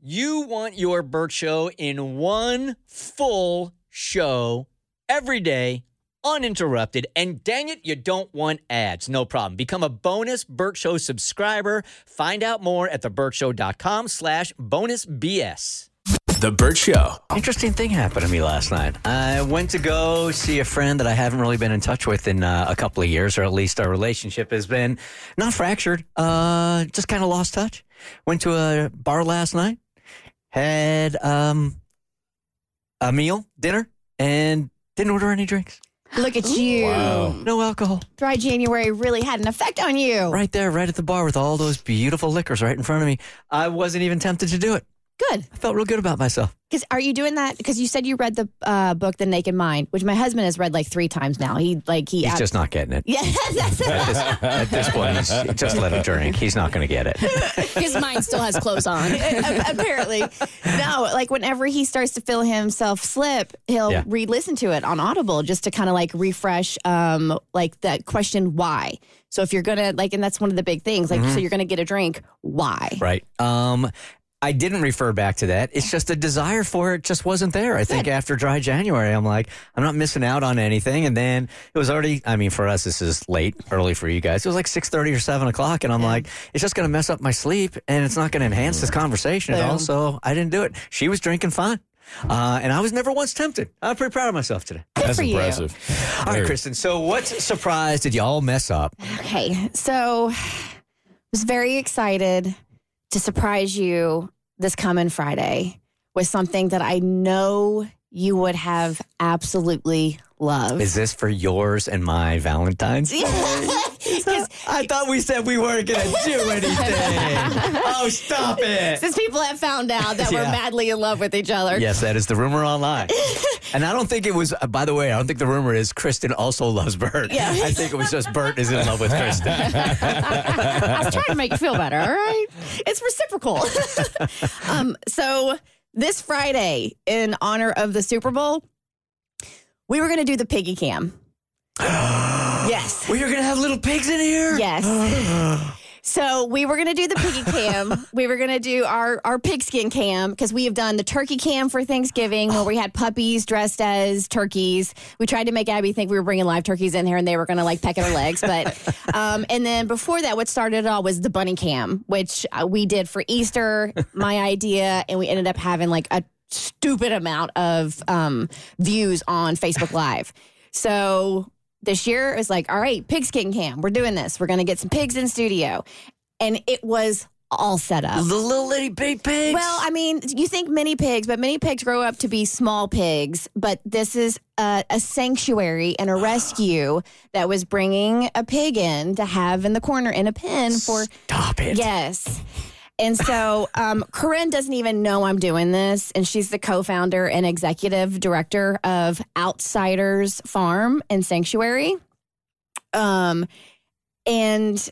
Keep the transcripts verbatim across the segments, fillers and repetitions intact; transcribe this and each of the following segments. You want your Bert Show in one full show every day, uninterrupted, and dang it, you don't want ads. No problem. Become a bonus Bert Show subscriber. Find out more at thebertshow.com slash bonus BS. The Bert Show. Interesting thing happened to me last night. I went to go see a friend that I haven't really been in touch with in uh, a couple of years, or at least our relationship has been not fractured, uh, just kind of lost touch. Went to a bar last night, had um, a meal, dinner, and didn't order any drinks. Look at you. Wow. No alcohol. Dry January really had an effect on you. Right there, right at the bar with all those beautiful liquors right in front of me. I wasn't even tempted to do it. Good. I felt real good about myself. Because are you doing that? Because you said you read the uh, book, The Naked Mind, which my husband has read like three times now. He like he. He's ab- just not getting it. Yeah, that's at, this, at this point, he's, just let him drink. He's not going to get it. His mind still has clothes on, apparently. No, like whenever he starts to feel himself slip, he'll yeah. re-listen to it on Audible just to kind of like refresh, um, like that question why. So if you're gonna like, and that's one of the big things. Like, mm-hmm. so you're gonna get a drink. Why? Right. Um. I didn't refer back to that. It's just a desire for it just wasn't there. I think after Dry January, I'm like, I'm not missing out on anything. And then it was already, I mean, for us, this is late, early for you guys. It was like six thirty or seven o'clock. And I'm yeah. like, it's just going to mess up my sleep and it's not going to enhance this conversation at all. So I didn't do it. She was drinking fine. Uh, and I was never once tempted. I'm pretty proud of myself today. Good That's for impressive. You. All right, Kristen. So what surprise did y'all mess up? Okay. So I was very excited to surprise you this coming Friday with something that I know you would have absolutely loved. Is this for yours and my Valentine's? I thought we said we weren't going to do anything. Oh, stop it. Since people have found out that yeah. we're madly in love with each other. Yes, that is the rumor online. And I don't think it was, uh, by the way, I don't think the rumor is Kristen also loves Bert. Yeah. I think it was just Bert is in love with Kristen. I was trying to make you feel better, all right? It's reciprocal. um, so this Friday, in honor of the Super Bowl, we were going to do the piggy cam. Yes. We were going to have little pigs in here? Yes. So we were going to do the piggy cam. We were going to do our, our pigskin cam because we have done the turkey cam for Thanksgiving where we had puppies dressed as turkeys. We tried to make Abby think we were bringing live turkeys in here and they were going to like peck at her legs. But um, and then before that, what started it all was the bunny cam, which we did for Easter, my idea, and we ended up having like a stupid amount of um, views on Facebook Live. So this year, it was like, all right, pigskin cam. We're doing this. We're going to get some pigs in studio. And it was all set up. The little itty bitty pigs. Well, I mean, you think mini pigs, but mini pigs grow up to be small pigs. But this is a, a sanctuary and a rescue that was bringing a pig in to have in the corner in a pen for... Stop it. Yes. And so um, Corinne doesn't even know I'm doing this, and she's the co-founder and executive director of Outsiders Farm and Sanctuary. Um, and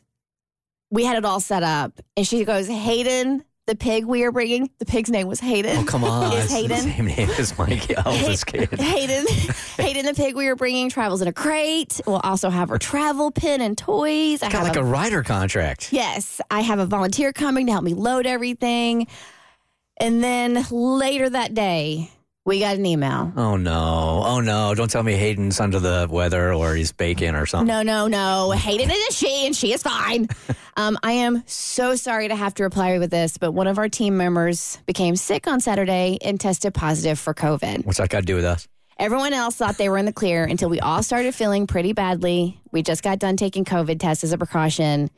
we had it all set up, and she goes, Hayden, the pig we are bringing, the pig's name was Hayden. Oh, come on. It's Hayden. The same name as my eldest kid. Hayden, Hayden, the pig we are bringing travels in a crate. We'll also have her travel pen and toys. I got like a, a rider contract. Yes. I have a volunteer coming to help me load everything. And then later that day, we got an email. Oh, no. Oh, no. Don't tell me Hayden's under the weather or he's baking or something. No, no, no. Hayden is a she, and she is fine. um, I am so sorry to have to reply with this, but one of our team members became sick on Saturday and tested positive for COVID. What's that got to do with us? Everyone else thought they were in the clear until we all started feeling pretty badly. We just got done taking COVID tests as a precaution.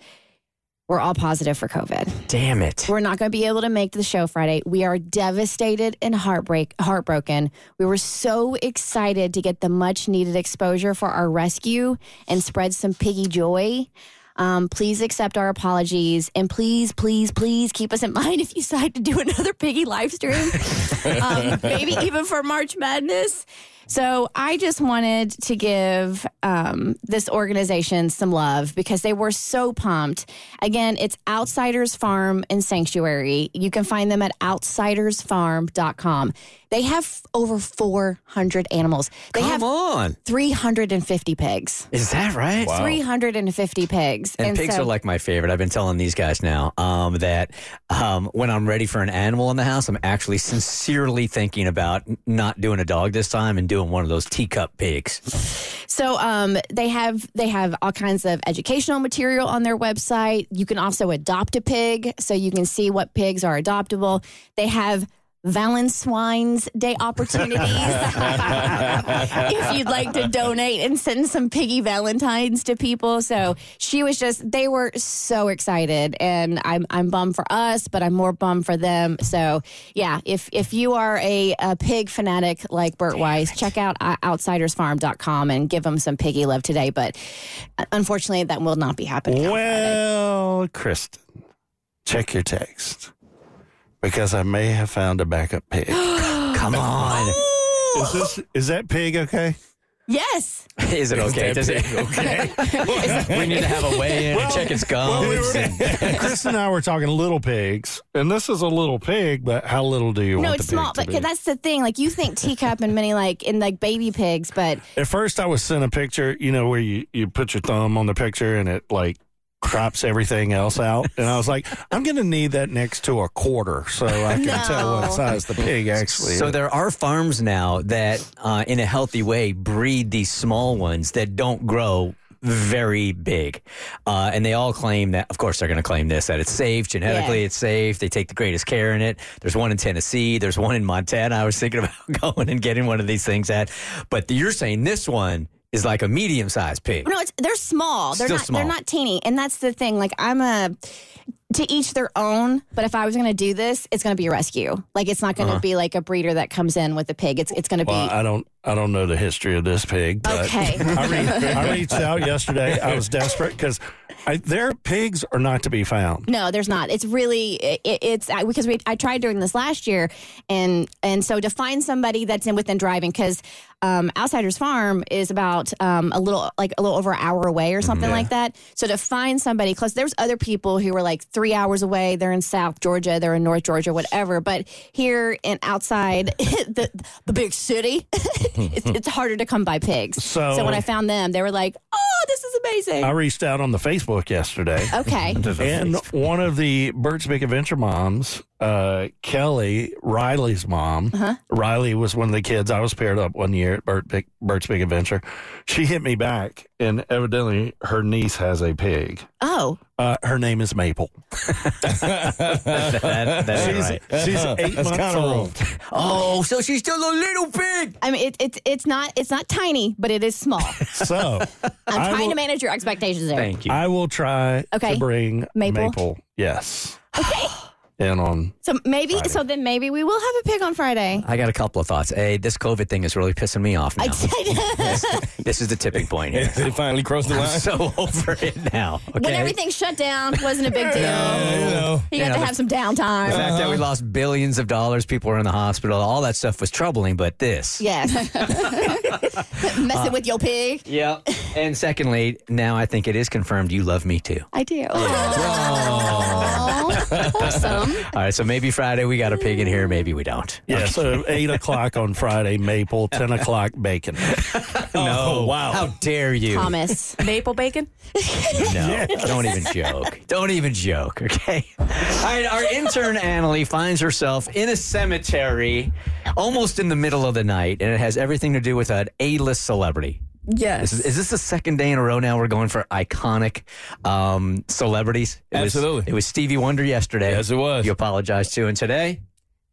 We're all positive for COVID. Damn it. We're not going to be able to make the show Friday. We are devastated and heartbreak, heartbroken. We were so excited to get the much-needed exposure for our rescue and spread some piggy joy. Um, please accept our apologies, and please, please, please keep us in mind if you decide to do another piggy live stream, um, maybe even for March Madness. So I just wanted to give um, this organization some love because they were so pumped. Again, it's Outsiders Farm and Sanctuary. You can find them at outsiders farm dot com. They have over four hundred animals. They Come have on. three hundred fifty pigs. Is that right? Wow. three hundred fifty pigs. And, and pigs so, are like my favorite. I've been telling these guys now um, that um, when I'm ready for an animal in the house, I'm actually sincerely thinking about not doing a dog this time and doing one of those teacup pigs. So um, they have they have all kinds of educational material on their website. You can also adopt a pig, so you can see what pigs are adoptable. They have Valentine's Day opportunities if you'd like to donate and send some piggy Valentines to people. So she was just, they were so excited, and I'm I'm bummed for us, but I'm more bummed for them. So yeah, if if you are a, a pig fanatic like Bert Weiss, check out outsiders farm dot com and give them some piggy love today. But unfortunately, that will not be happening. Well, Kristen, check your text, because I may have found a backup pig. Come on. Ooh. Is this is that pig okay? Yes. Is it okay? Is it okay? We need to have a weigh in well, and check its gums. Well, we were, Chris and I were talking little pigs, and this is a little pig, but how little do you no, want? No, it's the small, pig but to be? That's the thing. Like you think teacup and many like and like baby pigs, but at first I was sent a picture, you know, where you, you put your thumb on the picture and it like crops everything else out, and I was like, I'm going to need that next to a quarter so I can no. tell what size the pig actually is. So there are farms now that, uh, in a healthy way, breed these small ones that don't grow very big. Uh, and they all claim that, of course, they're going to claim this, that it's safe, genetically yeah. it's safe, they take the greatest care in it. There's one in Tennessee, there's one in Montana. I was thinking about going and getting one of these things at, but the, you're saying this one is like a medium-sized pig. No, it's, they're small. They're Still not, small. They're not teeny. And that's the thing. Like, I'm a... To each their own, but if I was going to do this, it's going to be a rescue. Like, it's not going to uh-huh. be like a breeder that comes in with a pig. It's it's going to well, be... I don't I don't know the history of this pig, but... Okay. I, re- I reached out yesterday. I was desperate because their pigs are not to be found. No, there's not. It's really... It, it's I, Because we I tried doing this last year, and and so to find somebody that's in within driving, because um, Outsiders Farm is about um, a little like a little over an hour away or something yeah. like that. So to find somebody close... There's other people who were like... Three hours away. They're in South Georgia. They're in North Georgia, whatever. But here and outside the, the big city, it's, it's harder to come by pigs. So, so when I found them, they were like, oh, this is amazing. I reached out on the Facebook yesterday. Okay. And one of the Bert's Big Adventure moms, uh, Kelly, Riley's mom, uh-huh. Riley was one of the kids I was paired up one year at Bert Big, Bert's Big Adventure. She hit me back, and evidently her niece has a pig. Oh. Uh, her name is Maple. that, that, that she's, right. she's eight That's months old. Oh, so she's still a little pig. I mean, it, it, it's not it's not tiny, but it is small. So I'm I trying will, to manage your expectations there. Thank you. I will try okay. to bring Maple. Maple. Yes. Okay. And on so maybe Friday. So then maybe we will have a pig on Friday. I got a couple of thoughts. Hey, this COVID thing is really pissing me off now. this, this is the tipping point here. It finally crossed the line. I'm so over it now. Okay? When everything shut down, wasn't a big deal. Yeah, you know. you, you got know, to have the, some downtime. The fact uh-huh. that we lost billions of dollars, people were in the hospital, all that stuff was troubling, but this. Yes. Messing uh, with your pig. Yeah. And secondly, now I think it is confirmed you love me too. I do. Yeah. Oh. Awesome. All right, so maybe Friday we got a pig in here, maybe we don't. Yeah, okay. So eight o'clock on Friday, Maple, ten o'clock, bacon. No, oh, wow. How dare you. Thomas. Maple bacon? No, yes. Don't even joke. Don't even joke, okay? All right, our intern, Annalie, finds herself in a cemetery almost in the middle of the night, and it has everything to do with an A-list celebrity. Yes. Is, is this the second day in a row now we're going for iconic um, celebrities? It Absolutely. Was, it was Stevie Wonder yesterday. Yes, it was. You apologize to. And today?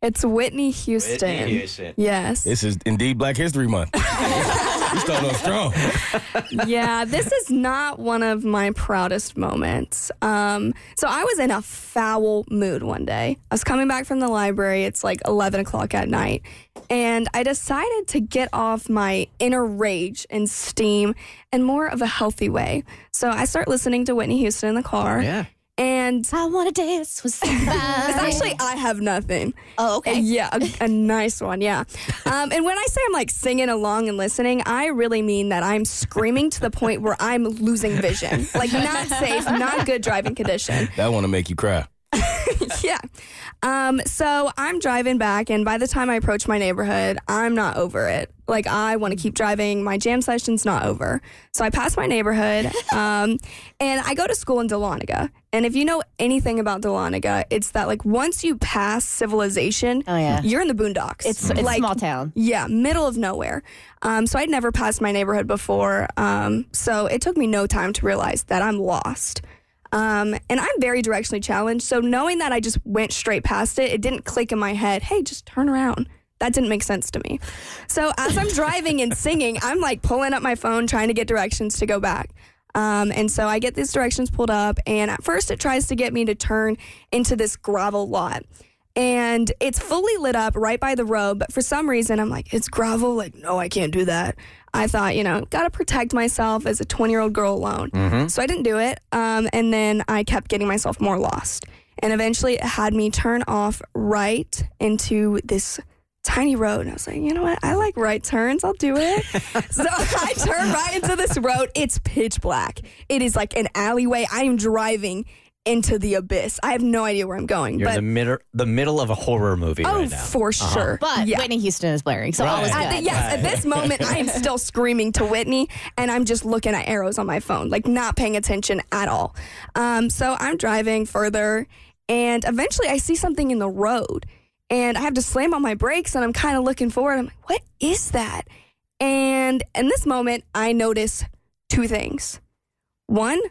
It's Whitney Houston. Whitney Houston. Yes. This is indeed Black History Month. You started off strong. Yeah, this is not one of my proudest moments. Um, so I was in a foul mood one day. I was coming back from the library. It's like eleven o'clock at night. And I decided to get off my inner rage and steam in more of a healthy way. So I start listening to Whitney Houston in the car. Yeah. And I want to dance with somebody. It's actually I Have Nothing. Oh, okay. And yeah, a, a nice one, yeah. Um, and when I say I'm like singing along and listening, I really mean that I'm screaming to the point where I'm losing vision. Like, not safe, not good driving condition. That want to make you cry. Yeah. Um, so I'm driving back, and by the time I approach my neighborhood, I'm not over it. Like, I want to keep driving. My jam session's not over. So I pass my neighborhood, um, and I go to school in Dahlonega. And if you know anything about Dahlonega, it's that, like, once you pass civilization, oh, yeah. you're in the boondocks. It's a like, small town. Yeah, middle of nowhere. Um, so I'd never passed my neighborhood before. Um, so it took me no time to realize that I'm lost. Um, and I'm very directionally challenged, so knowing that I just went straight past it, it didn't click in my head, hey, just turn around. That didn't make sense to me. So as I'm driving and singing, I'm like pulling up my phone, trying to get directions to go back. Um, and so I get these directions pulled up, and at first it tries to get me to turn into this gravel lot. And it's fully lit up right by the road, but for some reason, I'm like, it's gravel? Like, no, I can't do that. I thought, you know, got to protect myself as a twenty-year-old girl alone. Mm-hmm. So I didn't do it, um, and then I kept getting myself more lost. And eventually, it had me turn off right into this tiny road. And I was like, you know what? I like right turns. I'll do it. So I turn right into this road. It's pitch black. It is like an alleyway. I am driving into the abyss. I have no idea where I'm going. You're but, in the, mid- the middle of a horror movie oh, right now. Oh, for uh-huh. sure. But yeah. Whitney Houston is blaring, so right. all is good. At the, yes, right. At this moment, I am still screaming to Whitney, and I'm just looking at arrows on my phone, like not paying attention at all. Um, so I'm driving further, and eventually I see something in the road, and I have to slam on my brakes, and I'm kind of looking forward. I'm like, what is that? And in this moment, I notice two things. One,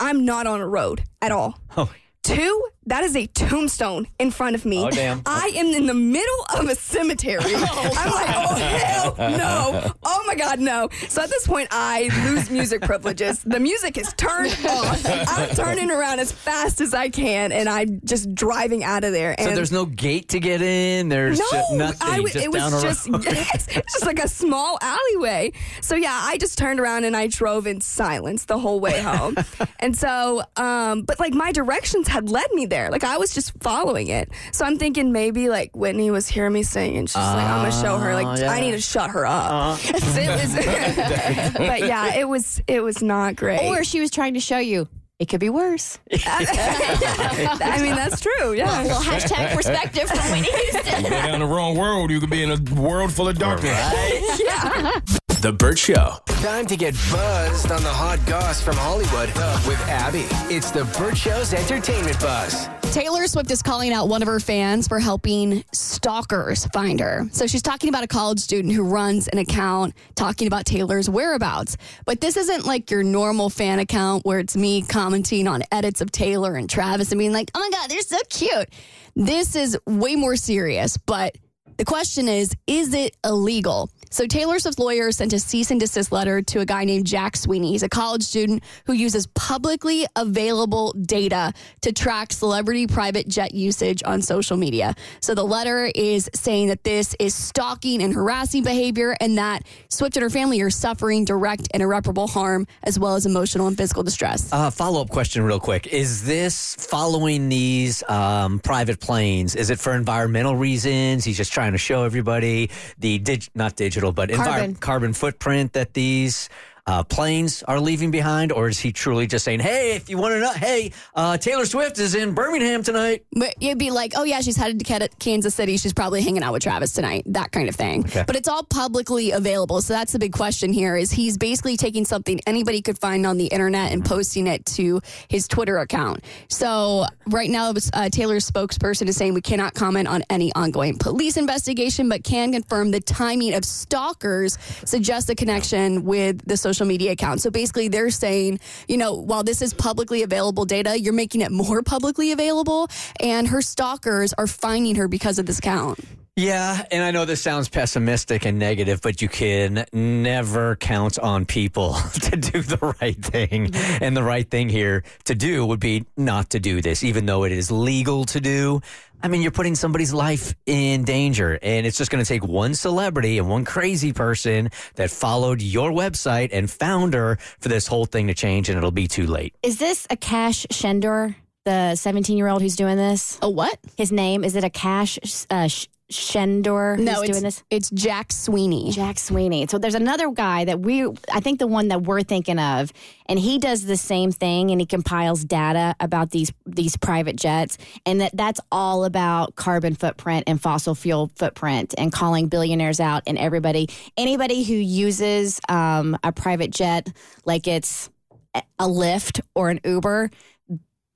I'm not on a road at all. Oh. Two, that is a tombstone in front of me. Oh, damn. I am in the middle of a cemetery. Oh, I'm like, oh, hell no. Oh, my God, no. So at this point, I lose music privileges. The music is turned off. I'm turning around as fast as I can, and I'm just driving out of there. And so there's no gate to get in? There's no, just nothing? I w- just it was down just, yes, it's just like a small alleyway. So, yeah, I just turned around, and I drove in silence the whole way home. And so, um, but, like, my directions had led me there. Like, I was just following it. So I'm thinking maybe, like, Whitney was hearing me sing, and she's uh, like, I'm going to show her. Like, yeah. I need to shut her up. Uh-huh. So it was, but, yeah, it was it was not great. Or she was trying to show you, it could be worse. I mean, that's true, yeah. Well, well hashtag perspective from Whitney Houston. You go down the wrong world, you could be in a world full of darkness. Right. Yeah. The Bert Show. Time to get buzzed on the hot goss from Hollywood with Abby. It's The Bert Show's Entertainment Buzz. Taylor Swift is calling out one of her fans for helping stalkers find her. So she's talking about a college student who runs an account talking about Taylor's whereabouts. But this isn't like your normal fan account where it's me commenting on edits of Taylor and Travis and being like, oh my God, they're so cute. This is way more serious. But the question is, is it illegal? So Taylor Swift's lawyer sent a cease and desist letter to a guy named Jack Sweeney. He's a college student who uses publicly available data to track celebrity private jet usage on social media. So the letter is saying that this is stalking and harassing behavior and that Swift and her family are suffering direct and irreparable harm as well as emotional and physical distress. Uh, follow-up question real quick. Is this following these um, private planes? Is it for environmental reasons? He's just trying to show everybody the, dig- not digital. But carbon. Envir- carbon footprint that these uh, planes are leaving behind, or is he truly just saying, hey, if you want to know, hey, uh, Taylor Swift is in Birmingham tonight. But you'd be like, oh, yeah, she's headed to Kansas City. She's probably hanging out with Travis tonight, that kind of thing. Okay. But it's all publicly available. So that's the big question here is he's basically taking something anybody could find on the internet and posting it to his Twitter account. So right now, uh, Taylor's spokesperson is saying we cannot comment on any ongoing police investigation, but can confirm the timing of stalkers suggests a connection with the social social media accounts. So basically they're saying, you know, while this is publicly available data, you're making it more publicly available, and her stalkers are finding her because of this account. Yeah, and I know this sounds pessimistic and negative, but you can never count on people to do the right thing. And the right thing here to do would be not to do this, even though it is legal to do. I mean, you're putting somebody's life in danger, and it's just going to take one celebrity and one crazy person that followed your website and found her for this whole thing to change, and it'll be too late. Is this a Cash Schender, the seventeen-year-old who's doing this? A what? His name, is it a Cash uh, sh- Shendor no, who's doing this? It's Jack Sweeney. Jack Sweeney. So there's another guy that we, I think the one that we're thinking of, and he does the same thing, and he compiles data about these these private jets, and that that's all about carbon footprint and fossil fuel footprint and calling billionaires out, and everybody, anybody who uses um, a private jet like it's a Lyft or an Uber,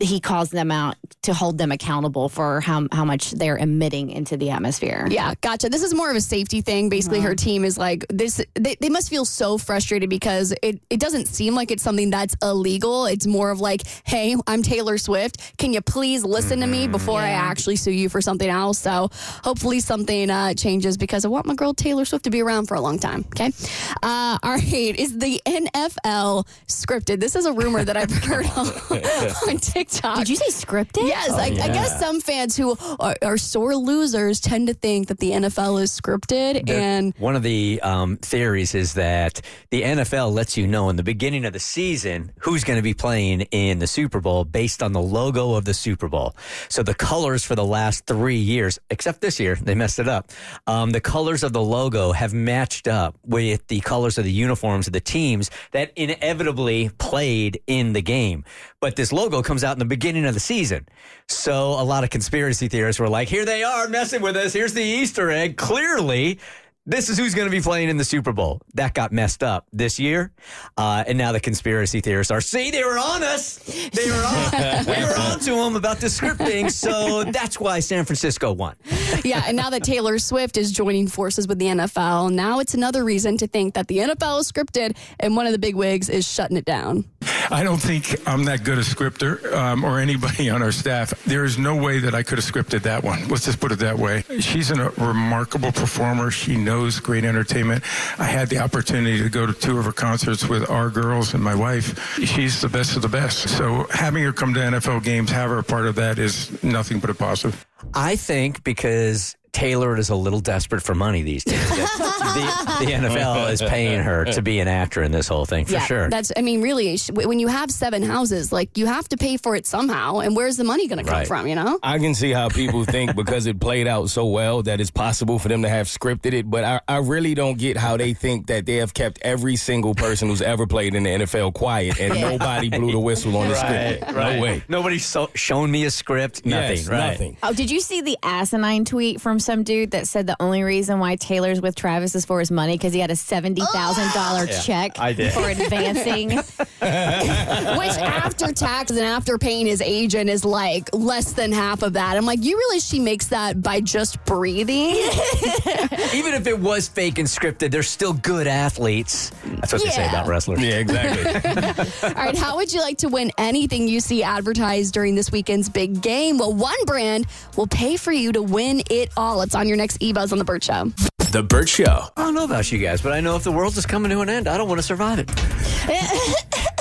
he calls them out to hold them accountable for how how much they're emitting into the atmosphere. Yeah, gotcha. This is more of a safety thing. Basically, uh-huh. her team is like, this. They, they must feel so frustrated because it, it doesn't seem like it's something that's illegal. It's more of like, hey, I'm Taylor Swift. Can you please listen to me before yeah. I actually sue you for something else? So hopefully something uh, changes, because I want my girl Taylor Swift to be around for a long time, okay? Uh, all right, is the N F L scripted? This is a rumor that I've heard on, on TikTok. Talk. Did you say scripted? Yes. Oh, I, yeah. I guess some fans who are, are sore losers tend to think that the N F L is scripted. The, and one of the um, theories is that the N F L lets you know in the beginning of the season who's going to be playing in the Super Bowl based on the logo of the Super Bowl. So the colors for the last three years, except this year, they messed it up. Um, the colors of the logo have matched up with the colors of the uniforms of the teams that inevitably played in the game. But this logo comes out in the beginning of the season. So a lot of conspiracy theorists were like, here they are messing with us. Here's the Easter egg. Clearly, this is who's going to be playing in the Super Bowl. That got messed up this year. Uh, and now the conspiracy theorists are, see, they were on us. They were on. We were on to them about the scripting. So that's why San Francisco won. Yeah, and now that Taylor Swift is joining forces with the N F L, now it's another reason to think that the N F L is scripted, and one of the big wigs is shutting it down. I don't think I'm that good a scripter um, or anybody on our staff. There is no way that I could have scripted that one. Let's just put it that way. She's a remarkable performer. She knows great entertainment. I had the opportunity to go to two of her concerts with our girls and my wife. She's the best of the best. So having her come to N F L games, have her a part of that, is nothing but a positive. I think because Taylor is a little desperate for money these days. The, the N F L is paying her to be an actor in this whole thing, for yeah, sure. That's, I mean, really, when you have seven houses, like, you have to pay for it somehow, and where's the money going to come right. from, you know? I can see how people think because it played out so well that it's possible for them to have scripted it, but I, I really don't get how they think that they have kept every single person who's ever played in the N F L quiet and yeah. nobody blew the whistle on the right, script. Right. No way. Nobody's so, shown me a script. Nothing. Yes, right. Nothing. Oh, did you see the asinine tweet from some dude that said the only reason why Taylor's with Travis is for his money because he had a seventy thousand dollars oh! check yeah, for advancing? Which, after taxes and after paying his agent, is like less than half of that. I'm like, you realize she makes that by just breathing? Even if it was fake and scripted, they're still good athletes. That's what yeah. they say about wrestlers. Yeah, exactly. All right, how would you like to win anything you see advertised during this weekend's big game? Well, one brand will pay for you to win it all. It's on your next eBuzz on The Bert Show. The Bert Show. I don't know about you guys, but I know if the world is coming to an end, I don't want to survive it.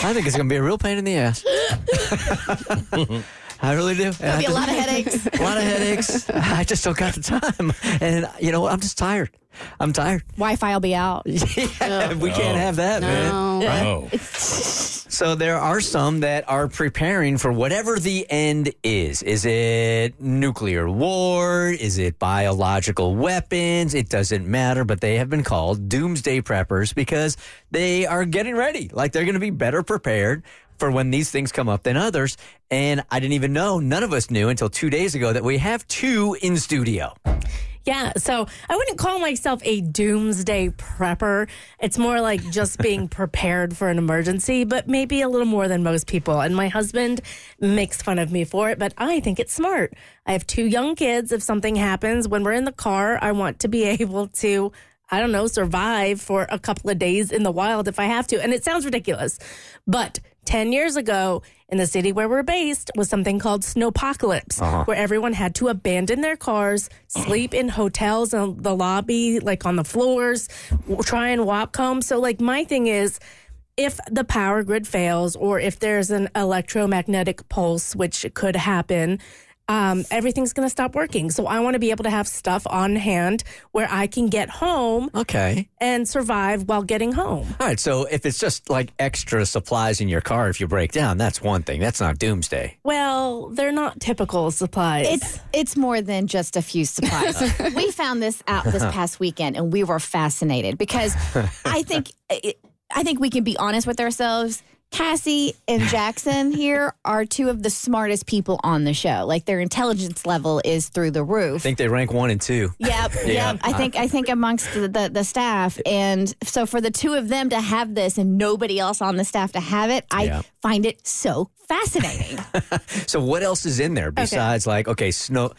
I think it's going to be a real pain in the ass. I really do. There'll be a lot of headaches. A lot of headaches. I just don't got the time. And, you know, I'm just tired. I'm tired. Wi-Fi will be out. yeah, we no. can't have that, no. man. Right? No. So there are some that are preparing for whatever the end is. Is it nuclear war? Is it biological weapons? It doesn't matter, but they have been called doomsday preppers because they are getting ready. Like, they're going to be better prepared for when these things come up than others. And I didn't even know, none of us knew until two days ago that we have two in studio. Yeah, so I wouldn't call myself a doomsday prepper. It's more like just being prepared for an emergency, but maybe a little more than most people. And my husband makes fun of me for it, but I think it's smart. I have two young kids. If something happens, when we're in the car, I want to be able to I don't know, survive for a couple of days in the wild if I have to. And it sounds ridiculous, but ten years ago in the city where we're based was something called snowpocalypse, uh-huh. where everyone had to abandon their cars, sleep in hotels in the lobby, like on the floors, try and walk home. So like my thing is, if the power grid fails or if there's an electromagnetic pulse, which could happen, um, everything's going to stop working. So I want to be able to have stuff on hand where I can get home okay. and survive while getting home. All right. So if it's just like extra supplies in your car, if you break down, that's one thing. That's not doomsday. Well, they're not typical supplies. It's it's more than just a few supplies. We found this out this past weekend and we were fascinated because I think it, I think we can be honest with ourselves. Cassie and Jackson here are two of the smartest people on the show. Like their intelligence level is through the roof. I think they rank one and two. Yep, yeah. yep. I think I think amongst the, the, the staff. And so for the two of them to have this and nobody else on the staff to have it, I yeah. find it so fascinating. So what else is in there besides okay. like, okay, snow...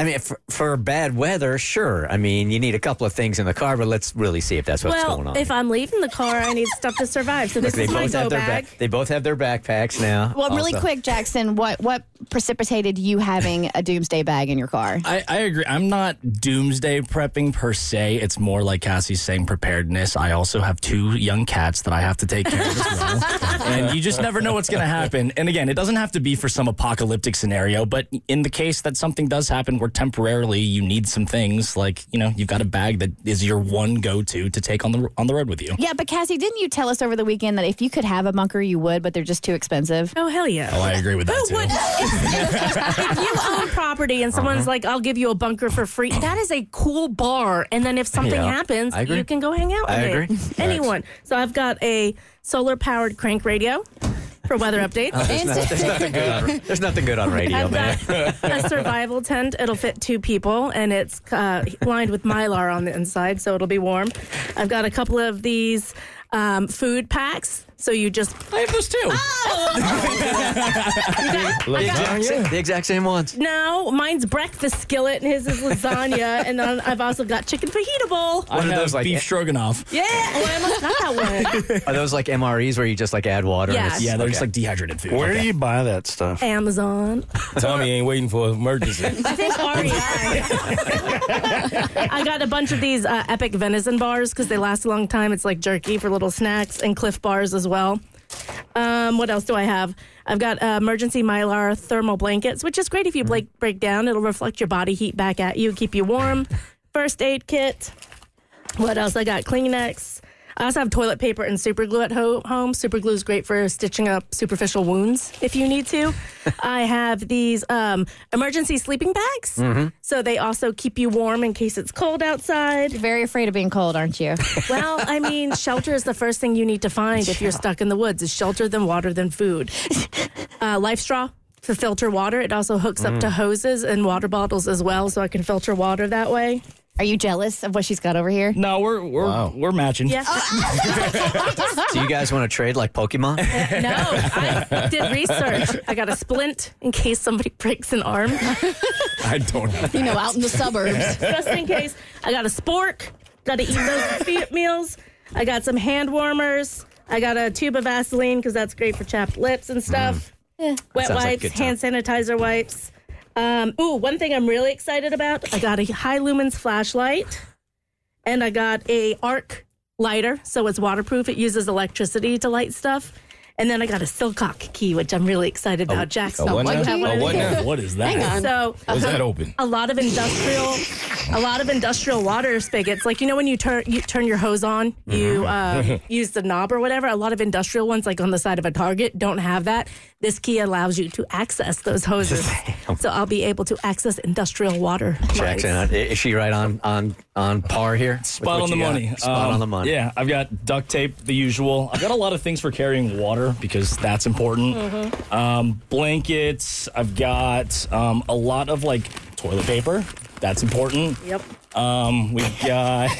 I mean, for, for bad weather, sure. I mean, you need a couple of things in the car, but let's really see if that's what's well, going on. Well, if I'm leaving the car, I need stuff to survive. So this Look, is my go bag. Ba- they both have their backpacks now. Well, also. Really quick, Jackson, what, what precipitated you having a doomsday bag in your car? I, I agree. I'm not doomsday prepping per se. It's more like Cassie's saying preparedness. I also have two young cats that I have to take care of as well. And you just never know what's going to happen. And again, it doesn't have to be for some apocalyptic scenario, but in the case that something does happen, we're temporarily you need some things, like, you know, you've got a bag that is your one go-to to take on the on the road with you. Yeah, but Cassie, didn't you tell us over the weekend that if you could have a bunker, you would, but they're just too expensive? Oh, hell yeah. Oh, I agree with that, too. What, if, if, if you own property and someone's uh-huh. like, I'll give you a bunker for free, that is a cool bar, and then if something yeah, happens, you can go hang out with I agree. It. Anyone. So I've got a solar-powered crank radio. For weather updates. Oh, there's, not, there's, nothing good on, there's nothing good on radio, I've man. Got a survival tent. It'll fit two people, and it's uh, lined with Mylar on the inside, so it'll be warm. I've got a couple of these um, food packs. So you just... I have those too. Oh! got, got, yeah. The exact same ones. No, mine's breakfast skillet and his is lasagna. And then I've also got chicken fajita bowl. I one of those like beef stroganoff. Yeah, well, I almost got that one. Are those like M R Es where you just like add water? Yes. And it's, yeah, they're okay. just like dehydrated food. Where okay. do you buy that stuff? Amazon. Tommy ain't waiting for an emergency. I think R E I. I got a bunch of these uh, epic venison bars because they last a long time. It's like jerky for little snacks and Cliff bars as well. well. Um, what else do I have? I've got uh, emergency Mylar thermal blankets, which is great if you bl- break down. It'll reflect your body heat back at you, keep you warm. First aid kit. What else? I got Kleenex. I also have toilet paper and super glue at ho- home. Super glue is great for stitching up superficial wounds if you need to. I have these um, emergency sleeping bags. Mm-hmm. So they also keep you warm in case it's cold outside. You're very afraid of being cold, aren't you? Well, I mean, shelter is the first thing you need to find if you're stuck in the woods. Is shelter, then water, then food. Uh, life straw. To filter water. It also hooks mm. up to hoses and water bottles as well, so I can filter water that way. Are you jealous of what she's got over here? No, we're we're wow. we're matching. Yeah. Do you guys want to trade like Pokemon? Uh, no, I did research. I got a splint in case somebody breaks an arm. I don't know. You know, out in the suburbs. Just in case. I got a spork. Got to eat those meals. I got some hand warmers. I got a tube of Vaseline because that's great for chapped lips and stuff. Mm. Yeah. Wet wipes, like hand sanitizer wipes. Um, ooh, one thing I'm really excited about, I got a high lumens flashlight, and I got a arc lighter, so it's waterproof. It uses electricity to light stuff. And then I got a Silcock key, which I'm really excited about. Jackson, what, what, what is that? Hang on. So, was that open? A lot of industrial, a lot of industrial water spigots. Like, you know, when you turn you turn your hose on, you uh, use the knob or whatever. A lot of industrial ones, like on the side of a Target, don't have that. This key allows you to access those hoses, so I'll be able to access industrial water. Jackson, is she right on on on par here? Spot on the money. Spot um, on the money. Yeah, I've got duct tape, the usual. I've got a lot of things for carrying water, because that's important. Mm-hmm. Um, blankets. I've got um, a lot of like toilet paper. That's important. Yep. Um, we've got...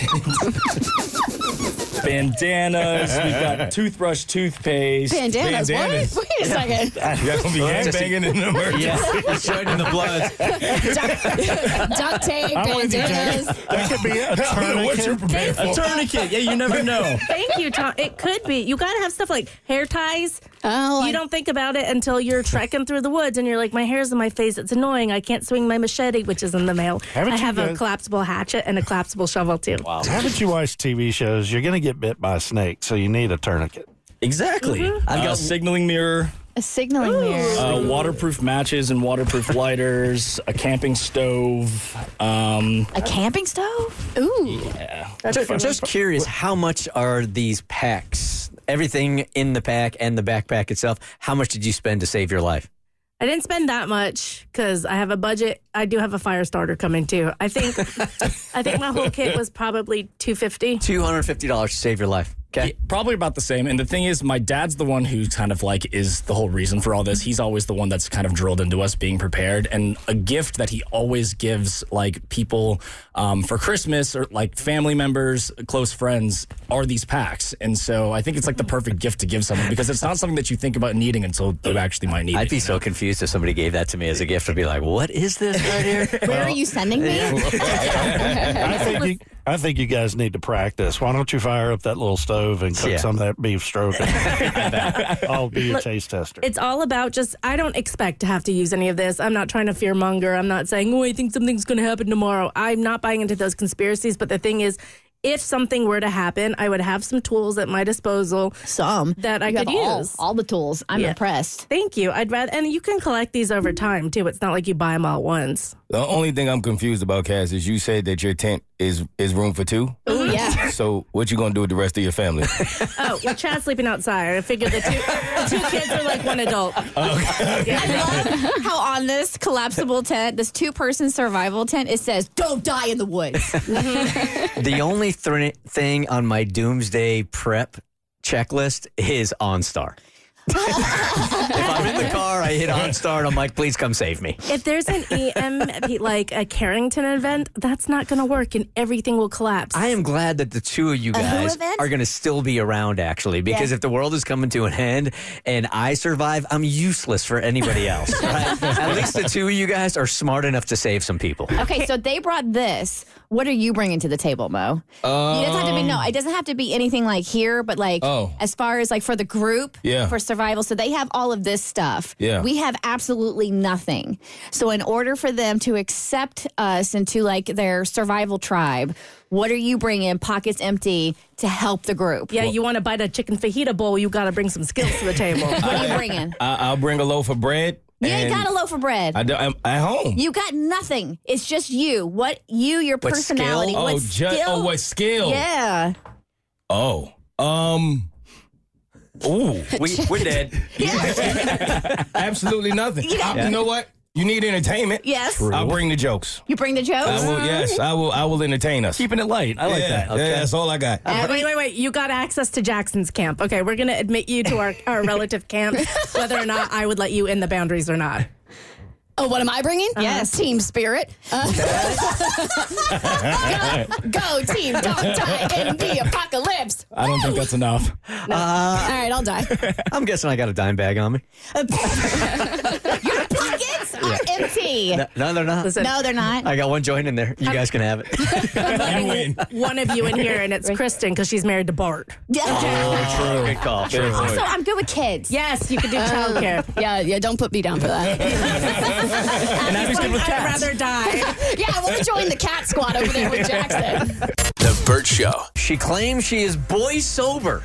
bandanas. We've got toothbrush, toothpaste. Bandanas? bandanas. What? Wait a second. That's going to be hand-banging in the emergency. Yeah. It's right in the blood. Duct, duct tape, bandanas. That could be a tourniquet. What's your prepared for? A tourniquet. Yeah, you never know. Thank you, Tom. It could be. You got to have stuff like hair ties. Oh, you I... don't think about it until you're trekking through the woods and you're like, my hair's in my face. It's annoying. I can't swing my machete, which is in the mail. Haven't I have guys... a collapsible hatchet and a collapsible shovel, too. Wow. Haven't you watched T V shows? You're going to get bit by a snake, so you need a tourniquet. Exactly. Mm-hmm. I've got uh, a signaling mirror. A signaling Ooh. mirror. Uh, waterproof matches and waterproof lighters. A camping stove. Um, a camping stove? Ooh. Yeah. Just, just curious, how much are these packs? Everything in the pack and the backpack itself. How much did you spend to save your life? I didn't spend that much because I have a budget. I do have a fire starter coming too. I think I think my whole kit was probably two hundred fifty dollars. two hundred fifty dollars to save your life. Okay. Yeah, probably about the same. And the thing is, my dad's the one who kind of like is the whole reason for all this. He's always the one that's kind of drilled into us being prepared. And a gift that he always gives like people um, for Christmas or like family members, close friends are these packs. And so I think it's like the perfect gift to give someone because it's not something that you think about needing until you actually might need I'd it. I'd be so know? confused if somebody gave that to me as a gift. I'd be like, what is this right here? Where well, are you sending me? I think you... I think you guys need to practice. Why don't you fire up that little stove and cook yeah. some of that beef stroganoff? I'll be your taste tester. It's all about just, I don't expect to have to use any of this. I'm not trying to fearmonger. I'm not saying, oh, I think something's going to happen tomorrow. I'm not buying into those conspiracies. But the thing is, if something were to happen, I would have some tools at my disposal. Some. That I you could have all, use. All the tools. I'm yeah. impressed. Thank you. I'd rather, and you can collect these over time, too. It's not like you buy them all at once. The only thing I'm confused about, Cass, is you said that your tent is is room for two. Oh, yeah. So what you going to do with the rest of your family? Oh, well, Chad's sleeping outside. I figure the two, two kids are like one adult. Okay. Yeah. I love how on this collapsible tent, this two-person survival tent, it says, don't die in the woods. Mm-hmm. The only th- thing on my doomsday prep checklist is OnStar. If I'm in the car, I hit OnStar, and I'm like, please come save me. If there's an E M P, like a Carrington event, that's not going to work, and everything will collapse. I am glad that the two of you guys are going to still be around, actually, because yeah. if the world is coming to an end and I survive, I'm useless for anybody else. Right? At least the two of you guys are smart enough to save some people. Okay, so they brought this. What are you bringing to the table, Mo? Um, you doesn't have to be no. It doesn't have to be anything like here, but like oh. as far as like for the group, yeah. for survival. So they have all of this stuff. Yeah. We have absolutely nothing. So in order for them to accept us into like their survival tribe, what are you bringing? Pockets empty to help the group. Yeah, well, you want to bite a chicken fajita bowl? You got to bring some skills to the table. What are you bringing? I, I'll bring a loaf of bread. You ain't got a loaf of bread. I do, I'm at home. You got nothing. It's just you. What you, your what personality. Skill? What oh, skill? Ju- oh, what skill? Yeah. Oh. Um. Ooh. we, we're dead. Yeah. Absolutely nothing. Yeah. I, you know what? You need entertainment. Yes. True. I'll bring the jokes. You bring the jokes? I will, yes, I will I will entertain us. Keeping it light. I like yeah, that. Okay. Yeah, that's all I got. Uh, wait, wait, wait. You got access to Jackson's camp. Okay, we're going to admit you to our, our relative camp, whether or not I would let you in the boundaries or not. Oh, what am I bringing? Uh-huh. Yes. Team spirit. Uh- go, go, team. Don't die in the apocalypse. I don't Woo! think that's enough. No. Uh, All right, I'll die. I'm guessing I got a dime bag on me. Your pockets yeah. are empty. No, no, they're not. Listen, no, they're not. I got one joint in there. You I'm, guys can have it. I'm letting one of you in here, and it's Kristen, because she's married to Bart. Yeah. Oh, true. Good call. True. Also, I'm good with kids. Yes, you can do childcare. Uh, yeah, yeah, don't put me down for that. And I was good with cats. I'd rather die. Yeah, I want to join the cat squad over there with Jackson. The Bert Show. She claims she is boy sober.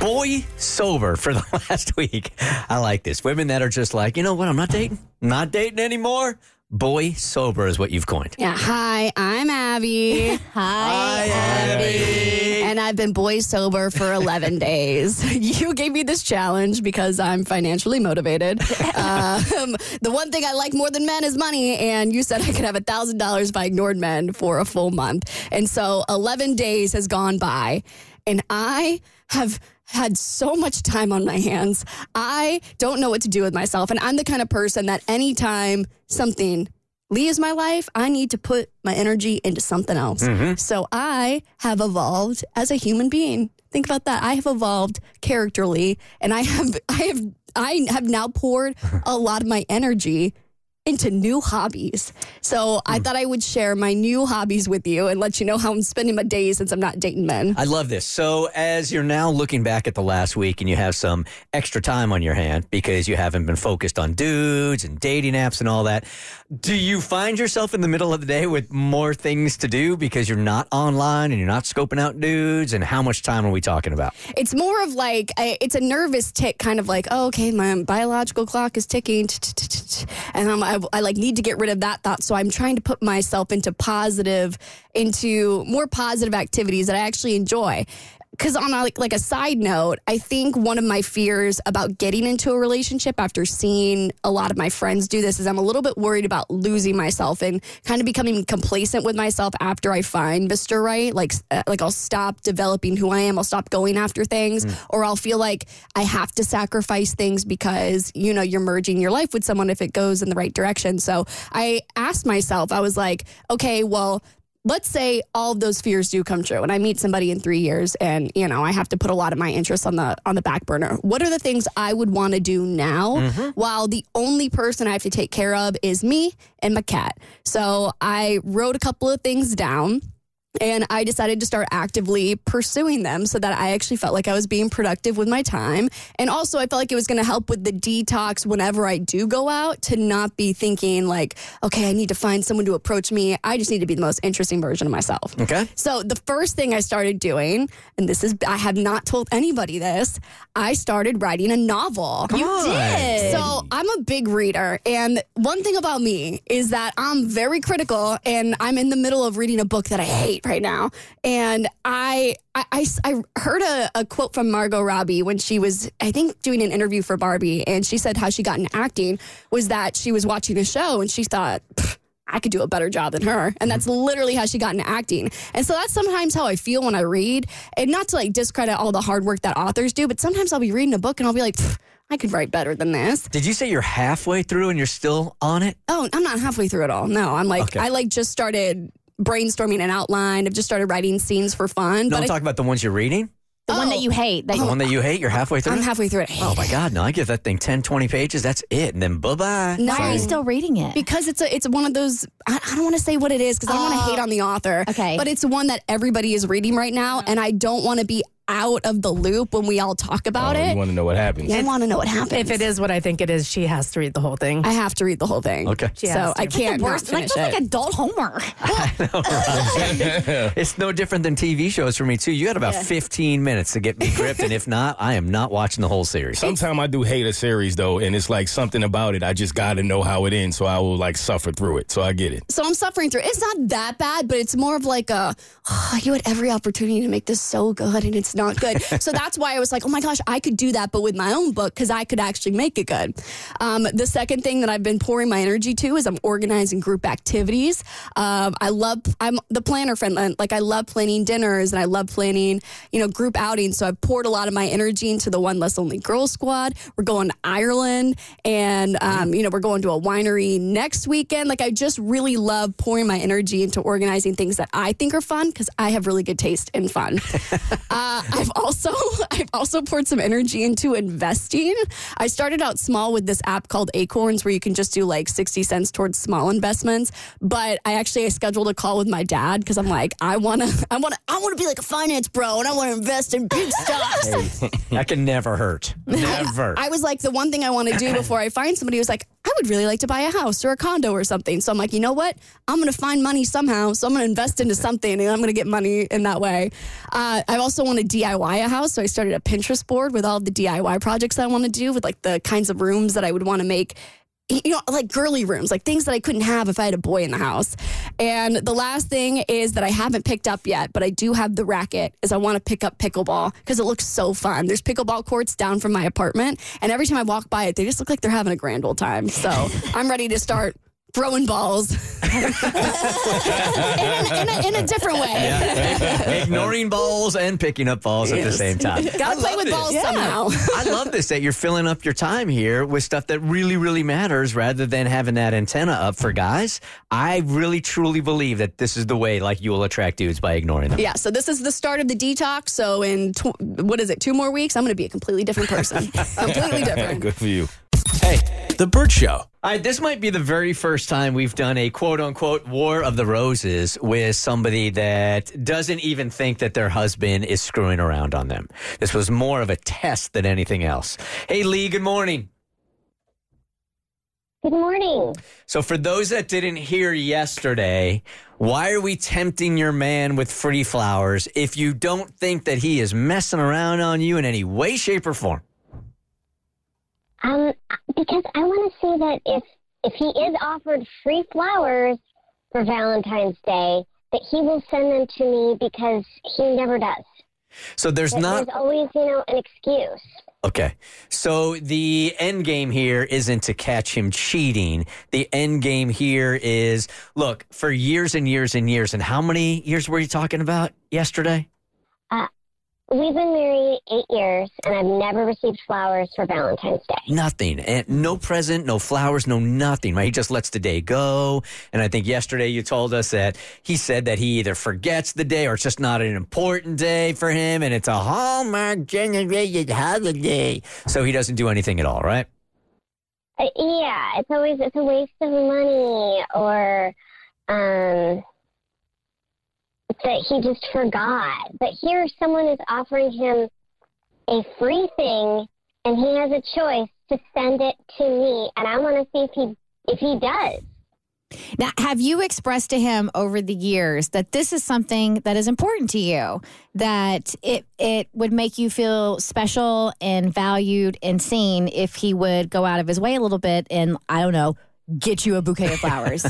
Boy sober for the last week. I like this. Women that are just like, you know what, I'm not dating. Not dating anymore. Boy sober is what you've coined. Yeah. Hi, I'm Abby. Hi, Hi Abby. And I've been boy sober for eleven days. You gave me this challenge because I'm financially motivated. um, the one thing I like more than men is money. And you said I could have one thousand dollars if I ignored men for a full month. And so eleven days has gone by. And I have had so much time on my hands. I don't know what to do with myself. And I'm the kind of person that anytime something Lee is my life, I need to put my energy into something else. Mm-hmm. So I have evolved as a human being. Think about that. I have evolved characterly, and I have I have I have now poured a lot of my energy into new hobbies. So I thought I would share my new hobbies with you and let you know how I'm spending my days since I'm not dating men. I love this. So as you're now looking back at the last week and you have some extra time on your hand because you haven't been focused on dudes and dating apps and all that, do you find yourself in the middle of the day with more things to do because you're not online and you're not scoping out dudes? And how much time are we talking about? It's more of like, a, it's a nervous tick, kind of like, oh, okay, my biological clock is ticking, and I'm I, I like need to get rid of that thought, so I'm trying to put myself into positive, into more positive activities that I actually enjoy. Because on a, like, like a side note, I think one of my fears about getting into a relationship after seeing a lot of my friends do this is I'm a little bit worried about losing myself and kind of becoming complacent with myself after I find Mister Right. Like, like I'll stop developing who I am. I'll stop going after things, mm. or I'll feel like I have to sacrifice things because, you know, you're merging your life with someone if it goes in the right direction. So I asked myself, I was like, okay, well, let's say all of those fears do come true and I meet somebody in three years and, you know, I have to put a lot of my interests on the on the back burner. What are the things I would want to do now, mm-hmm. while the only person I have to take care of is me and my cat? So I wrote a couple of things down and I decided to start actively pursuing them so that I actually felt like I was being productive with my time. And also I felt like it was going to help with the detox whenever I do go out, to not be thinking like, okay, I need to find someone to approach me. I just need to be the most interesting version of myself. Okay. So the first thing I started doing, and this is, I have not told anybody this, I started writing a novel. Come you on. Did. So I'm a big reader. And one thing about me is that I'm very critical, and I'm in the middle of reading a book that I hate right now. And I I, I, I heard a, a quote from Margot Robbie when she was, I think, doing an interview for Barbie. And she said how she got into acting was that she was watching a show and she thought, I could do a better job than her. And that's literally how she got into acting. And so that's sometimes how I feel when I read. And not to like discredit all the hard work that authors do, but sometimes I'll be reading a book and I'll be like, I could write better than this. Did you say you're halfway through and you're still on it? Oh, I'm not halfway through at all. No, I'm like, okay. I like just started brainstorming an outline. I've just started writing scenes for fun. No, but I'm talking about the ones you're reading. The oh. one that you hate. That the you, one that you hate? You're halfway through I'm it? halfway through it. Oh, my God. No, I give that thing ten, twenty pages. That's it. And then bye-bye. No, why are you still reading it? Because it's a, it's one of those, I, I don't want to say what it is because oh. I don't want to hate on the author. Okay. But it's one that everybody is reading right now, and I don't want to be out of the loop when we all talk about oh, it. You want to know what happens. Yeah, I want to know what happens. If it is what I think it is, she has to read the whole thing. I have to read the whole thing. Okay. She so I can't not finish it. Like, that's like adult homework. I know, right? It's no different than T V shows for me, too. You got about yeah. fifteen minutes to get me gripped, and if not, I am not watching the whole series. Sometimes I do hate a series, though, and it's like something about it. I just got to know how it ends, so I will, like, suffer through it. So I get it. So I'm suffering through it. It's not that bad, but it's more of like a, oh, you had every opportunity to make this so good, and it's not good. So that's why I was like, oh my gosh, I could do that, but with my own book, because I could actually make it good. Um, the second thing that I've been pouring my energy to is I'm organizing group activities. Um, I love, I'm the planner friend. Like I love planning dinners and I love planning, you know, group outings. So I've poured a lot of my energy into the One Less Lonely Girl Squad. We're going to Ireland and, um, you know, we're going to a winery next weekend. Like I just really love pouring my energy into organizing things that I think are fun because I have really good taste in fun. Uh, I've also I've also poured some energy into investing. I started out small with this app called Acorns where you can just do like sixty cents towards small investments. But I actually I scheduled a call with my dad because I'm like, I want to I want to I want to be like a finance bro and I want to invest in big stocks. That can never hurt. Never. I, I was like, the one thing I want to do before I find somebody was like, I would really like to buy a house or a condo or something. So I'm like, you know what? I'm going to find money somehow. So I'm going to invest into something and I'm going to get money in that way. Uh, I also want to D I Y a house. So I started a Pinterest board with all the D I Y projects I want to do with like the kinds of rooms that I would want to make. You know, like girly rooms, like things that I couldn't have if I had a boy in the house. And the last thing is that I haven't picked up yet, but I do have the racket, is I want to pick up pickleball because it looks so fun. There's pickleball courts down from my apartment. And every time I walk by it, they just look like they're having a grand old time. So I'm ready to start throwing balls in, a, in, a, in a different way. Yeah. Ignoring balls and picking up balls yes. at the same time. Gotta play with this. balls yeah. somehow. I love this, that you're filling up your time here with stuff that really, really matters rather than having that antenna up for guys. I really, truly believe that this is the way, like, you will attract dudes by ignoring them. Yeah, so this is the start of the detox. So in, tw- what is it, two more weeks, I'm going to be a completely different person. Completely different. Good for you. Hey, The Bert Show. All right, this might be the very first time we've done a quote-unquote War of the Roses with somebody that doesn't even think that their husband is screwing around on them. This was more of a test than anything else. Hey, Lee, good morning. Good morning. So for those that didn't hear yesterday, why are we tempting your man with free flowers if you don't think that he is messing around on you in any way, shape, or form? Um, because I want to say that if, if he is offered free flowers for Valentine's Day, that he will send them to me because he never does. So there's that not... There's always, you know, an excuse. Okay. So the end game here isn't to catch him cheating. The end game here is, look, for years and years and years, and how many years were you talking about yesterday? Uh We've been married eight years, and I've never received flowers for Valentine's Day. Nothing. And no present, no flowers, no nothing, right? He just lets the day go. And I think yesterday you told us that he said that he either forgets the day or it's just not an important day for him, and it's a Hallmark-generated holiday. So he doesn't do anything at all, right? Uh, yeah. It's always it's a waste of money, or... um. that he just forgot. But here someone is offering him a free thing, and he has a choice to send it to me, and I want to see if he if he does. Now, have you expressed to him over the years that this is something that is important to you, that it it would make you feel special and valued and seen if he would go out of his way a little bit and, I don't know, get you a bouquet of flowers?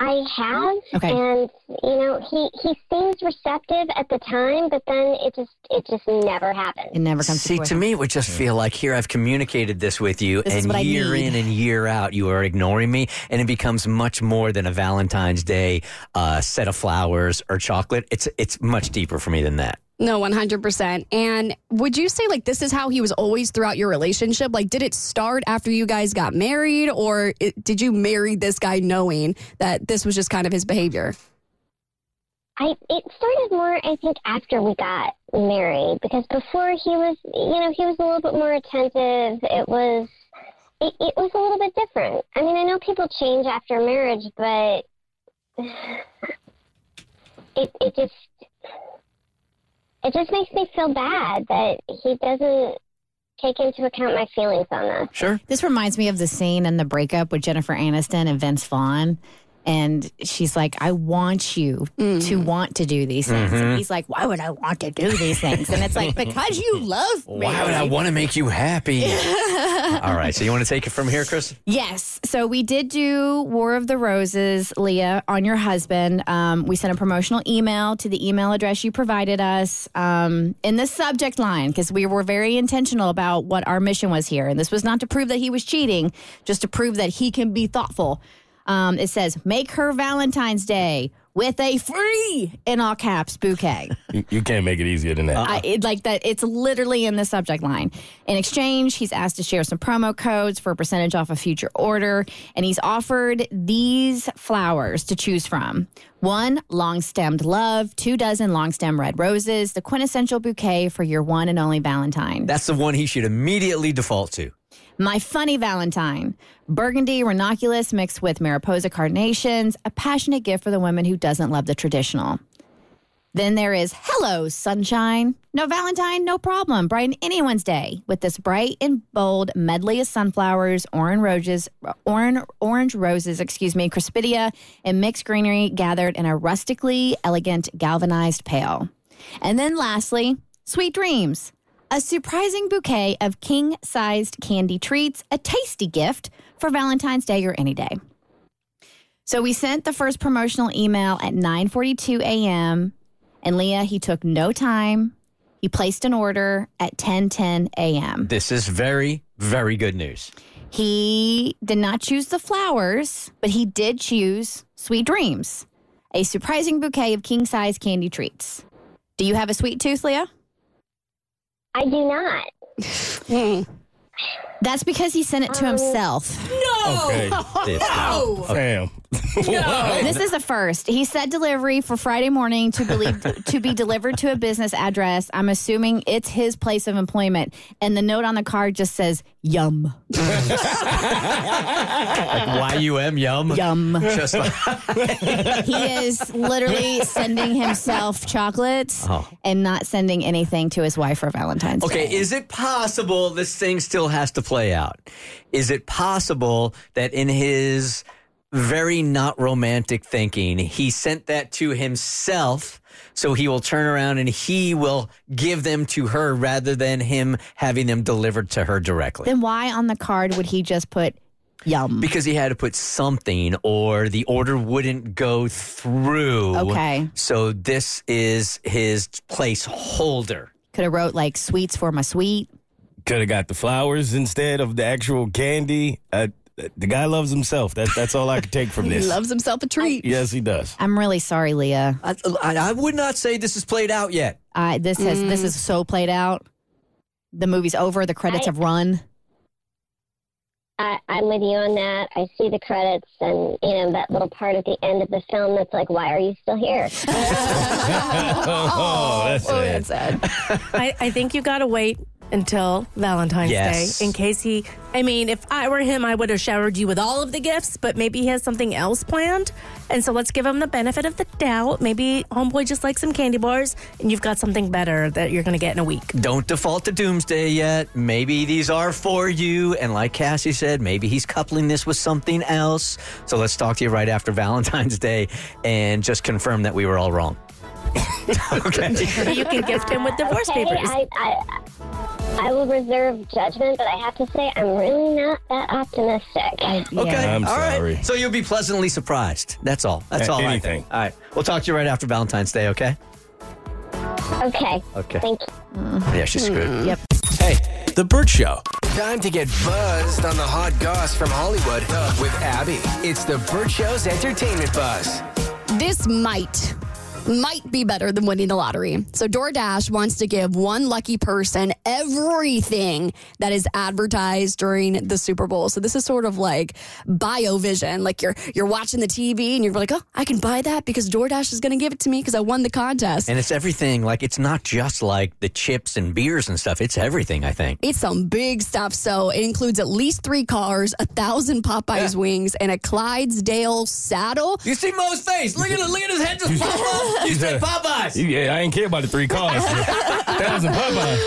I have, okay. And, you know, he, he seems receptive at the time, but then it just it just never happens. It never comes See, to See, to me, it would just feel like, here, I've communicated this with you, this and year in and year out, you are ignoring me, and it becomes much more than a Valentine's Day uh, set of flowers or chocolate. It's it's much deeper for me than that. No, one hundred percent. And would you say, like, this is how he was always throughout your relationship? Like, did it start after you guys got married, or it, did you marry this guy knowing that this was just kind of his behavior? I It started more, I think, after we got married, because before he was, you know, he was a little bit more attentive. It was, it, it was a little bit different. I mean, I know people change after marriage, but it it just... It just makes me feel bad that he doesn't take into account my feelings on this. Sure. This reminds me of the scene in The Breakup with Jennifer Aniston and Vince Vaughn. And she's like, I want you mm. to want to do these things. Mm-hmm. And he's like, why would I want to do these things? And it's like, because you love me. Why would I want to make you happy? All right. So you want to take it from here, Chris? Yes. So we did do War of the Roses, Leah, on your husband. Um, we sent a promotional email to the email address you provided us um, in the subject line, because we were very intentional about what our mission was here. And this was not to prove that he was cheating, just to prove that he can be thoughtful. Um, it says, make her Valentine's Day with a free, in all caps, bouquet. You, you can't make it easier than that. Uh-uh. I, it, like that. It's literally in the subject line. In exchange, he's asked to share some promo codes for a percentage off a future order, and he's offered these flowers to choose from. One, long-stemmed love, two dozen long-stem red roses, the quintessential bouquet for your one and only Valentine. That's the one he should immediately default to. My Funny Valentine, burgundy ranunculus mixed with Mariposa carnations, a passionate gift for the woman who doesn't love the traditional. Then there is Hello, Sunshine. No Valentine, no problem. Brighten anyone's day with this bright and bold medley of sunflowers, orange roses, orange, orange roses, excuse me, Crispidia, and mixed greenery gathered in a rustically elegant galvanized pail. And then lastly, Sweet Dreams. A surprising bouquet of king-sized candy treats, a tasty gift for Valentine's Day or any day. So we sent the first promotional email at nine forty-two a.m. And Leah, he took no time. He placed an order at ten ten a.m. This is very, very good news. He did not choose the flowers, but he did choose Sweet Dreams, a surprising bouquet of king-size candy treats. Do you have a sweet tooth, Leah? I do not. mm. That's because he sent it to himself. Um, no! Okay. No! Damn. No. This is a first. He said delivery for Friday morning to, believe, to be delivered to a business address. I'm assuming it's his place of employment. And the note on the card just says, yum. Like Y U M, yum? Yum. Just like- He is literally sending himself chocolates oh. and not sending anything to his wife for Valentine's okay, Day. Okay, is it possible this thing still has to play out? Is it possible that in his... very not romantic thinking, he sent that to himself, so he will turn around and he will give them to her rather than him having them delivered to her directly? Then why on the card would he just put yum? Because he had to put something or the order wouldn't go through. Okay. So this is his placeholder. Could have wrote like sweets for my sweet. Could have got the flowers instead of the actual candy. I- The guy loves himself. That, that's all I can take from this. He loves himself a treat. Yes, he does. I'm really sorry, Leah. I, I, I would not say this is played out yet. Uh, this has mm. this is so played out. The movie's over. The credits I, have run. I, I'm with you on that. I see the credits and you know that little part at the end of the film that's like, why are you still here? oh, oh, that's oh, sad. That's sad. I, I think you got to wait. Until Valentine's yes. Day, in case he, I mean, if I were him, I would have showered you with all of the gifts, but maybe he has something else planned, and so let's give him the benefit of the doubt. Maybe homeboy just likes some candy bars, and you've got something better that you're going to get in a week. Don't default to doomsday yet. Maybe these are for you, and like Cassie said, maybe he's coupling this with something else, so let's talk to you right after Valentine's Day and just confirm that we were all wrong. Okay. You can gift him with divorce uh, okay, papers. I, I, I will reserve judgment, but I have to say I'm really not that optimistic. I, yeah. Okay, I'm all sorry. Right. So you'll be pleasantly surprised. That's all. That's A- all anything. I think. All right. We'll talk to you right after Valentine's Day, okay? Okay. Okay. Thank you. Yeah, she's screwed. Mm. Yep. Hey, The Bert Show. Time to get buzzed on the hot goss from Hollywood with Abby. It's The Bert Show's Entertainment Buzz. This might... might be better than winning the lottery. So DoorDash wants to give one lucky person everything that is advertised during the Super Bowl. So this is sort of like BioVision. Like you're you're watching the T V and you're like, oh, I can buy that because DoorDash is going to give it to me because I won the contest. And it's everything. Like it's not just like the chips and beers and stuff. It's everything, I think. It's some big stuff. So it includes at least three cars, a thousand Popeyes yeah. wings, and a Clydesdale saddle. You see Mo's face. Look at it. Look at his head just pop off. You said Popeyes. Yeah, I ain't care about the three cars. That was a Popeyes.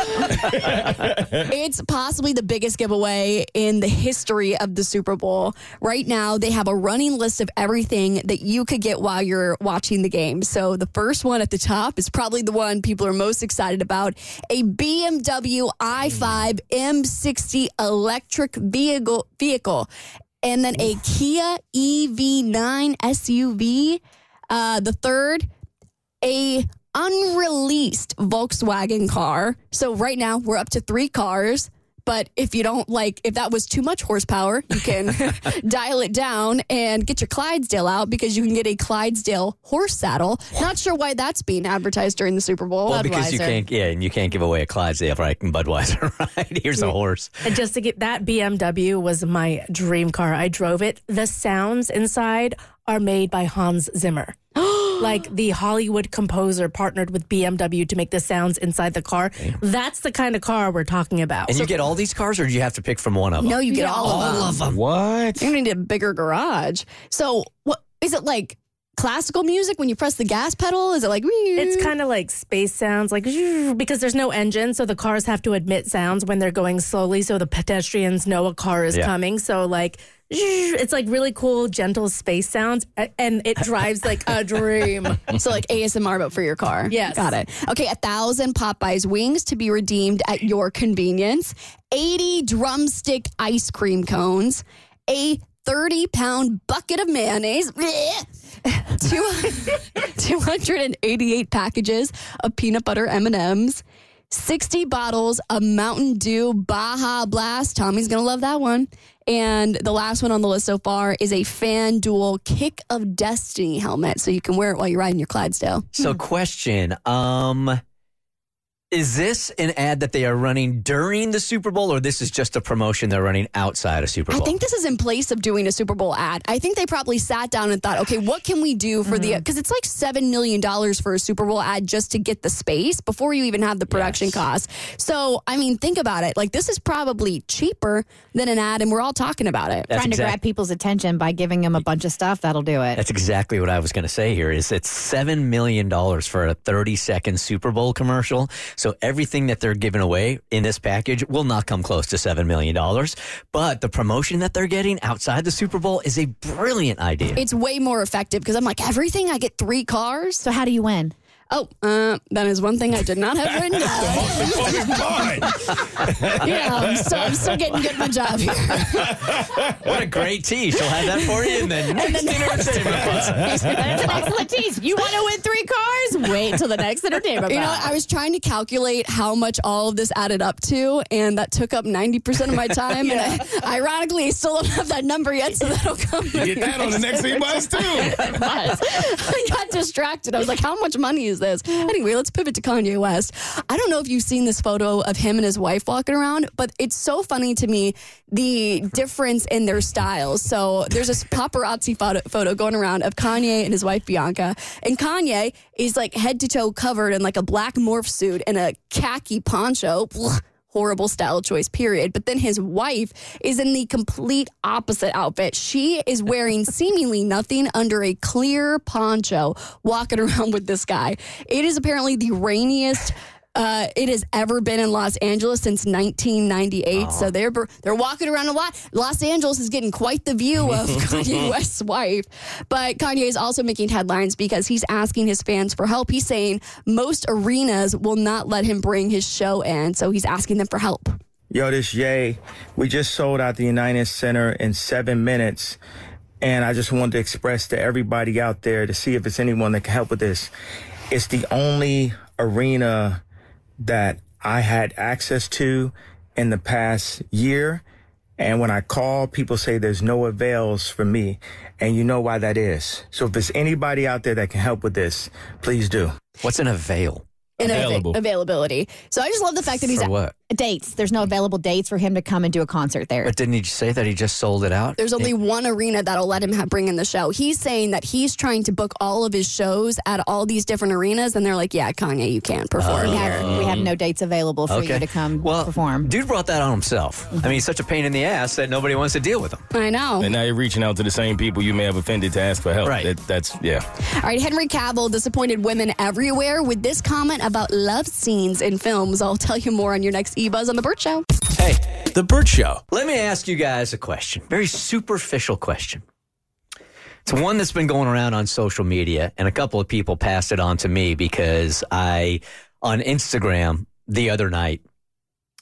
It's possibly the biggest giveaway in the history of the Super Bowl. Right now, they have a running list of everything that you could get while you're watching the game. So the first one at the top is probably the one people are most excited about. A B M W i five M sixty electric vehicle, vehicle. And then a Kia E V nine S U V. Uh, the third... a unreleased Volkswagen car. So right now we're up to three cars, but if you don't like, if that was too much horsepower, you can dial it down and get your Clydesdale out because you can get a Clydesdale horse saddle. Not sure why that's being advertised during the Super Bowl. Well, Budweiser. Because you can't, yeah, and you can't give away a Clydesdale right in Budweiser, right? Here's a horse. And just to get that B M W was my dream car. I drove it. The sounds inside are made by Hans Zimmer. Like the Hollywood composer partnered with B M W to make the sounds inside the car. Damn. That's the kind of car we're talking about. And so, you get all these cars, or do you have to pick from one of them? No, you get yeah, all, all of, them. of them. What? You need a bigger garage. So, what is it like? Classical music when you press the gas pedal? Is it like... It's kind of like space sounds, like... Because there's no engine, so the cars have to emit sounds when they're going slowly, so the pedestrians know a car is yeah. coming. So, like... It's like really cool, gentle space sounds, and it drives like a dream. So like A S M R, but for your car. Yes. Got it. Okay, a thousand Popeyes wings to be redeemed at your convenience. eighty drumstick ice cream cones. A thirty-pound bucket of mayonnaise. two hundred eighty-eight packages of peanut butter M and M's. sixty bottles of Mountain Dew Baja Blast. Tommy's going to love that one. And the last one on the list so far is a FanDuel Kick of Destiny helmet. So you can wear it while you're riding your Clydesdale. So question, um, is this an ad that they are running during the Super Bowl, or this is just a promotion they're running outside of Super Bowl? I think this is in place of doing a Super Bowl ad. I think they probably sat down and thought, okay, what can we do for mm-hmm. the... Because it's like seven million dollars for a Super Bowl ad just to get the space before you even have the production yes. costs. So, I mean, think about it. Like, this is probably cheaper than an ad, and we're all talking about it. That's Trying exact- to grab people's attention by giving them a bunch of stuff, that'll do it. That's exactly what I was going to say here, is it's seven million dollars for a thirty-second Super Bowl commercial. So everything that they're giving away in this package will not come close to seven million dollars. But the promotion that they're getting outside the Super Bowl is a brilliant idea. It's way more effective because I'm like, everything, I get three cars. So how do you win? Oh, uh, that is one thing I did not have written down. Yeah, I'm still, I'm still getting good at my job here. What a great tease. She'll have that for you in the next entertainment. That's an excellent tease. You want to win three cars? Wait till the next entertainment. You know, I was trying to calculate how much all of this added up to, and that took up ninety percent of my time. yeah. And I, ironically, I still don't have that number yet, so that'll come. You get that on the next few months, too. I got distracted. I was like, how much money is this? Anyway, let's pivot to Kanye West. I don't know if you've seen this photo of him and his wife walking around, but it's so funny to me, the difference in their styles. So there's this paparazzi photo, photo going around of Kanye and his wife, Bianca. And Kanye is like head to toe covered in like a black morph suit and a khaki poncho. Horrible style choice, period. But then his wife is in the complete opposite outfit. She is wearing seemingly nothing under a clear poncho, walking around with this guy. It is apparently the rainiest Uh, it has ever been in Los Angeles since nineteen ninety-eight. Oh. So they're they're walking around a lot. Los Angeles is getting quite the view of Kanye West's wife. But Kanye is also making headlines because he's asking his fans for help. He's saying most arenas will not let him bring his show in. So he's asking them for help. Yo, this Ye. We just sold out the United Center in seven minutes. And I just wanted to express to everybody out there to see if it's anyone that can help with this. It's the only arena that I had access to in the past year. And when I call, people say there's no avails for me. And you know why that is. So if there's anybody out there that can help with this, please do. What's an avail? An available. Av- availability. So I just love the fact that he's... For what? Dates. There's no available dates for him to come and do a concert there. But didn't he say that he just sold it out? There's only yeah. one arena that'll let him ha- bring in the show. He's saying that he's trying to book all of his shows at all these different arenas, and they're like, yeah, Kanye, you can't perform. Um, we, have, we have no dates available for okay. you to come well, perform. Dude brought that on himself. I mean, he's such a pain in the ass that nobody wants to deal with him. I know. And now you're reaching out to the same people you may have offended to ask for help. Right. That, that's, yeah. All right, Henry Cavill disappointed women everywhere with this comment about love scenes in films. I'll tell you more on your next E-Buzz on The Bert Show. Hey, The Bert Show. Let me ask you guys a question. Very superficial question. It's one that's been going around on social media, and a couple of people passed it on to me because I, on Instagram the other night,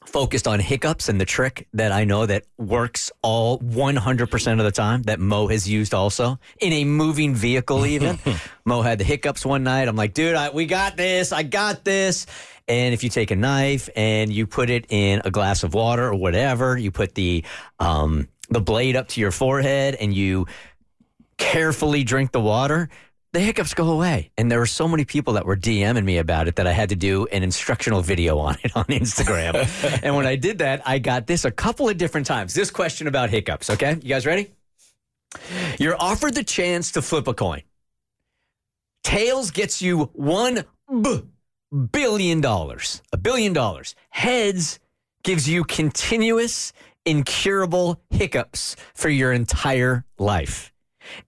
focused on hiccups and the trick that I know that works all one hundred percent of the time that Mo has used also in a moving vehicle even. Mo had the hiccups one night. I'm like, dude, I, we got this. I got this. And if you take a knife and you put it in a glass of water or whatever, you put the um, the blade up to your forehead and you carefully drink the water, the hiccups go away. And there were so many people that were DMing me about it that I had to do an instructional video on it on Instagram. And when I did that, I got this a couple of different times. This question about hiccups, okay? You guys ready? You're offered the chance to flip a coin. Tails gets you one b- billion dollars. A billion dollars. Heads gives you continuous, incurable hiccups for your entire life.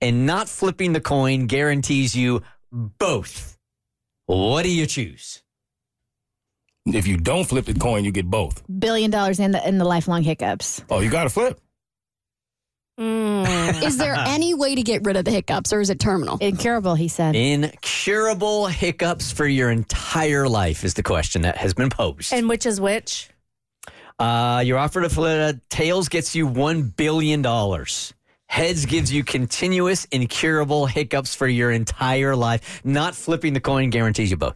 And not flipping the coin guarantees you both. What do you choose? If you don't flip the coin, you get both. Billion dollars in the in the lifelong hiccups. Oh, you got to flip. Mm. Is there any way to get rid of the hiccups, or is it terminal? Incurable, he said. Incurable hiccups for your entire life is the question that has been posed. And which is which? Uh, you're offered a flip. Tails gets you one billion dollars. Heads gives you continuous, incurable hiccups for your entire life. Not flipping the coin guarantees you both.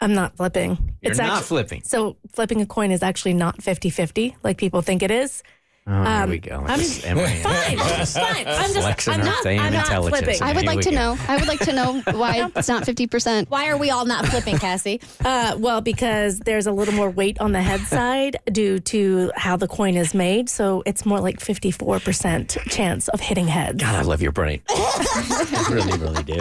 I'm not flipping. You're it's not actually, flipping. So flipping a coin is actually not fifty-fifty like people think it is. Oh, um, here we go. I'm just, fine, it's fine. I'm just, I'm not, I'm not flipping. I would like to know. I would like to know why it's not fifty percent. Why are we all not flipping, Cassie? Uh, well, because there's a little more weight on the head side due to how the coin is made. So it's more like fifty-four percent chance of hitting heads. God, I love your brain. I really, really do.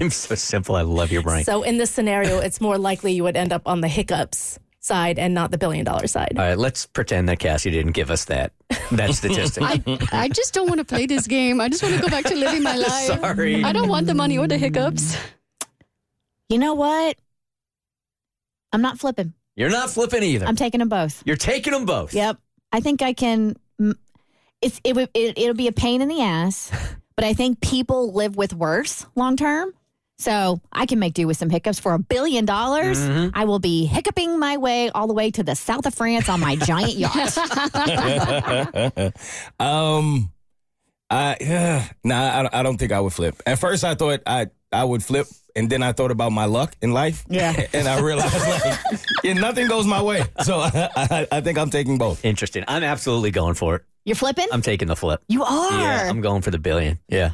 I'm so simple. I love your brain. So in this scenario, it's more likely you would end up on the hiccups side and not the billion dollar side. All right, let's pretend that Cassie didn't give us that. That's statistic. I, I just don't want to play this game. I just want to go back to living my life. Sorry. I don't want the money or the hiccups. You know what? I'm not flipping. You're not flipping either. I'm taking them both. You're taking them both. Yep. I think I can. It's it, it it'll be a pain in the ass, but I think people live with worse long term. So I can make do with some hiccups for a billion dollars. Mm-hmm. I will be hiccuping my way all the way to the south of France on my giant yacht. um, I uh, nah, I, I don't think I would flip. At first, I thought I I would flip, and then I thought about my luck in life. Yeah, and I realized like yeah, nothing goes my way. So I, I, I think I'm taking both. Interesting. I'm absolutely going for it. You're flipping? I'm taking the flip. You are? Yeah, I'm going for the billion. Yeah.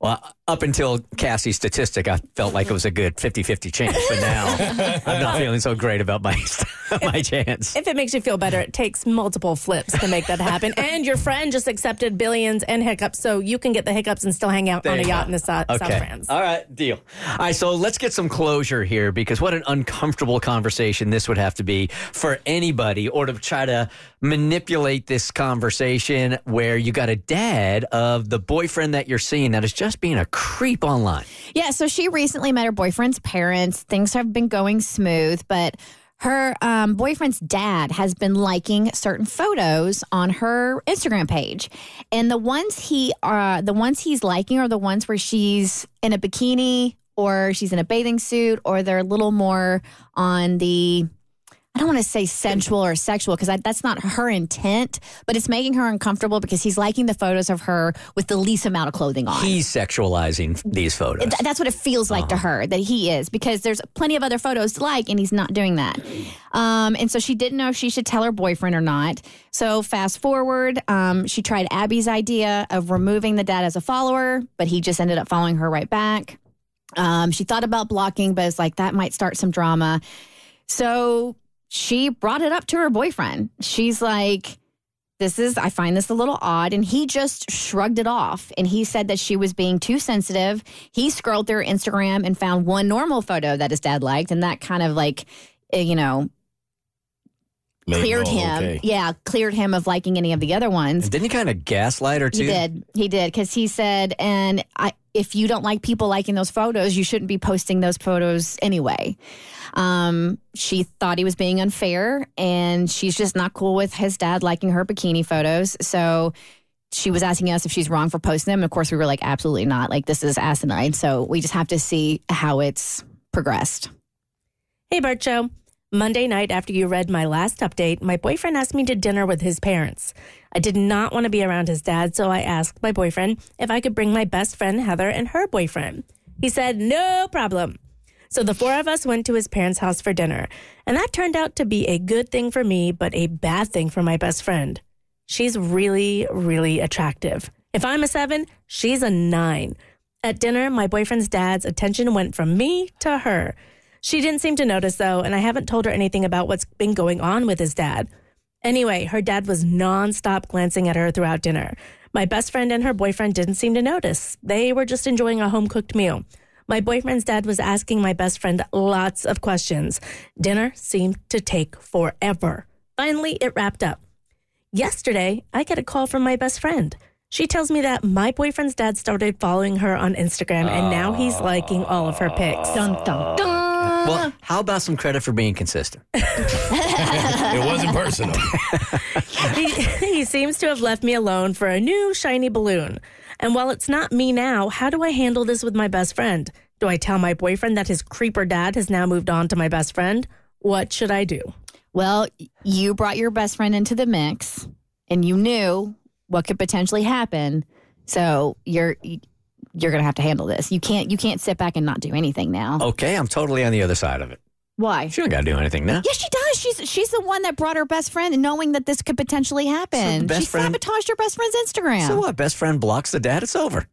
Well, up until Cassie's statistic, I felt like it was a good fifty-fifty chance. But now I'm not feeling so great about my, my if, chance. If it makes you feel better, it takes multiple flips to make that happen. And your friend just accepted billions and hiccups, so you can get the hiccups and still hang out there on a yacht go. in the so- okay. South France. All right, deal. All right, so let's get some closure here, because what an uncomfortable conversation this would have to be for anybody, or to try to manipulate this conversation where you got a dad of the boyfriend that you're seeing that is just being a creep online. Yeah, so she recently met her boyfriend's parents. Things have been going smooth, but her um, boyfriend's dad has been liking certain photos on her Instagram page, and the ones he uh, the ones he's liking are the ones where she's in a bikini, or she's in a bathing suit, or they're a little more on the, I don't want to say sensual or sexual, because that's not her intent, but it's making her uncomfortable because he's liking the photos of her with the least amount of clothing on. He's sexualizing these photos. That's what it feels like uh-huh. to her, that he is, because there's plenty of other photos to like, and he's not doing that. Um, and so she didn't know if she should tell her boyfriend or not. So fast forward, um, she tried Abby's idea of removing the dad as a follower, but he just ended up following her right back. Um, she thought about blocking, but it's like that might start some drama. So she brought it up to her boyfriend. She's like, this is, I find this a little odd. And he just shrugged it off. And he said that she was being too sensitive. He scrolled through Instagram and found one normal photo that his dad liked. And that kind of like, you know, Made cleared him. Okay. Yeah, cleared him of liking any of the other ones. And didn't he kind of gaslight her too? He did. He did. Because he said, and I, if you don't like people liking those photos, you shouldn't be posting those photos anyway. Um, she thought he was being unfair, and she's just not cool with his dad liking her bikini photos. So she was asking us if she's wrong for posting them. And of course, we were like, absolutely not. Like, this is asinine. So we just have to see how it's progressed. Hey, Bert Show. Monday night, after you read my last update, my boyfriend asked me to dinner with his parents. I did not want to be around his dad, so I asked my boyfriend if I could bring my best friend Heather and her boyfriend. He said, no problem. So the four of us went to his parents' house for dinner, and that turned out to be a good thing for me, but a bad thing for my best friend. She's really, really attractive. If I'm a seven, she's a nine. At dinner, my boyfriend's dad's attention went from me to her. She didn't seem to notice, though, and I haven't told her anything about what's been going on with his dad. Anyway, her dad was nonstop glancing at her throughout dinner. My best friend and her boyfriend didn't seem to notice. They were just enjoying a home-cooked meal. My boyfriend's dad was asking my best friend lots of questions. Dinner seemed to take forever. Finally, it wrapped up. Yesterday, I get a call from my best friend. She tells me that my boyfriend's dad started following her on Instagram, and now he's liking all of her pics. Dun, dun, dun. Well, how about some credit for being consistent? It wasn't personal. he, he seems to have left me alone for a new shiny balloon. And while it's not me now, how do I handle this with my best friend? Do I tell my boyfriend that his creeper dad has now moved on to my best friend? What should I do? Well, you brought your best friend into the mix, and you knew what could potentially happen. So you're... you're going to have to handle this. You can't you can't sit back and not do anything now. Okay, I'm totally on the other side of it. Why? She don't got to do anything now. Yeah, she does. She's she's the one that brought her best friend, knowing that this could potentially happen. So she friend, sabotaged her best friend's Instagram. So what? Best friend blocks the dad. It's over.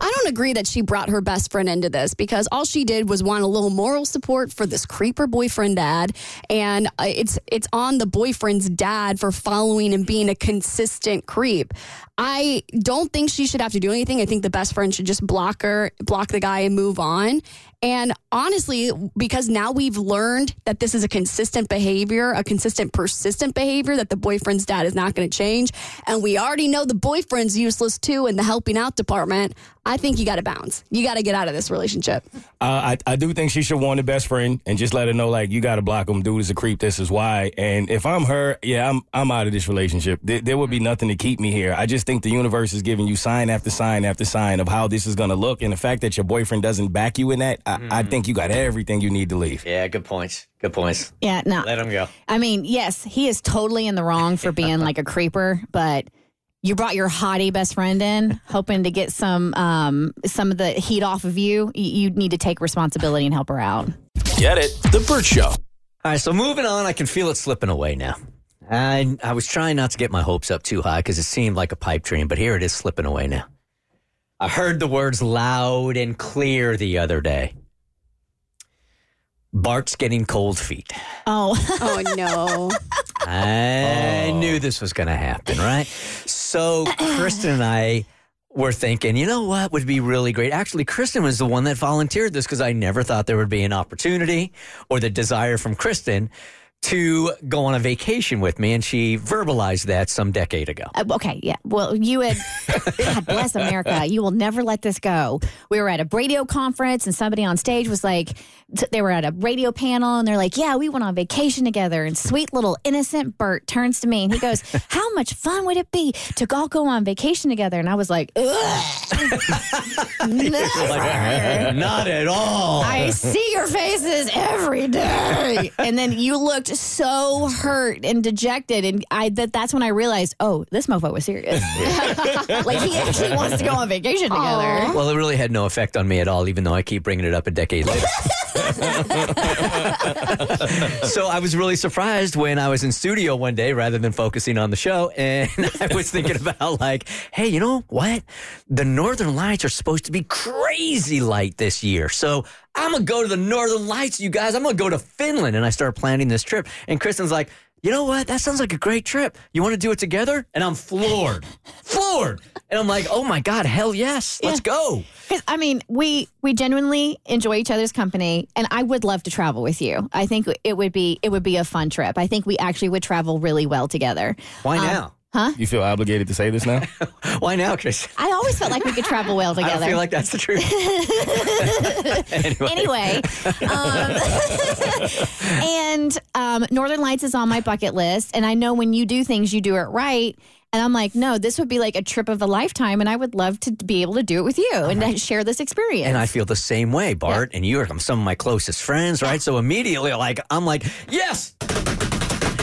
I don't agree that she brought her best friend into this, because all she did was want a little moral support for this creeper boyfriend dad, and it's it's on the boyfriend's dad for following and being a consistent creep. I don't think she should have to do anything. I think the best friend should just block her, block the guy, and move on. And honestly, because now we've learned that this is a consistent behavior, a consistent, persistent behavior that the boyfriend's dad is not going to change. And we already know the boyfriend's useless too in the helping out department. I think you got to bounce. You got to get out of this relationship. Uh, I, I do think she should warn the best friend and just let her know, like, you got to block him. Dude is a creep. This is why. And if I'm her, yeah, I'm I'm out of this relationship. There, there would be nothing to keep me here. I just think the universe is giving you sign after sign after sign of how this is going to look. And the fact that your boyfriend doesn't back you in that, I, mm. I think you got everything you need to leave. Yeah, good points. Good points. Yeah, no. Let him go. I mean, yes, he is totally in the wrong for being like a creeper, but you brought your hottie best friend in, hoping to get some um, some of the heat off of you. You need to take responsibility and help her out. Get it? The Bert Show. All right, so moving on, I can feel it slipping away now. I, I was trying not to get my hopes up too high because it seemed like a pipe dream, but here it is slipping away now. I heard the words loud and clear the other day. Bart's getting cold feet. Oh, oh no. I oh. knew this was going to happen, right? So Kristen and I were thinking, you know what would be really great? Actually, Kristen was the one that volunteered this because I never thought there would be an opportunity or the desire from Kristen to go on a vacation with me, and she verbalized that some decade ago. Uh, okay, yeah. Well, you had, God bless America, you will never let this go. We were at a radio conference, and somebody on stage was like, t- they were at a radio panel, and they're like, yeah, we went on vacation together, and sweet little innocent Bert turns to me, and he goes, how much fun would it be to all go on vacation together? And I was like, ugh. Like, not at all. I see your faces every day. And then you looked so hurt and dejected, and I that that's when I realized, oh, this mofo was serious. Like, he actually wants to go on vacation together. Aww. Well, it really had no effect on me at all, even though I keep bringing it up a decade later. So I was really surprised when I was in studio one day, rather than focusing on the show, and I was thinking about, like, hey, you know what? The Northern Lights are supposed to be crazy light this year, so I'm going to go to the Northern Lights, you guys. I'm going to go to Finland. And I start planning this trip. And Kristen's like, you know what? That sounds like a great trip. You want to do it together? And I'm floored. floored. And I'm like, oh, my God, hell yes. Yeah. Let's go. I mean, we we genuinely enjoy each other's company. And I would love to travel with you. I think it would be it would be a fun trip. I think we actually would travel really well together. Why um, now? Huh? You feel obligated to say this now? Why now, Chris? I always felt like we could travel well together. I don't feel like that's the truth. Anyway. anyway um, and um, Northern Lights is on my bucket list. And I know when you do things, you do it right. And I'm like, no, this would be like a trip of a lifetime, and I would love to be able to do it with you all and right. share this experience. And I feel the same way, Bart. Yeah. And you are some of my closest friends, right? So immediately, like, I'm like, yes!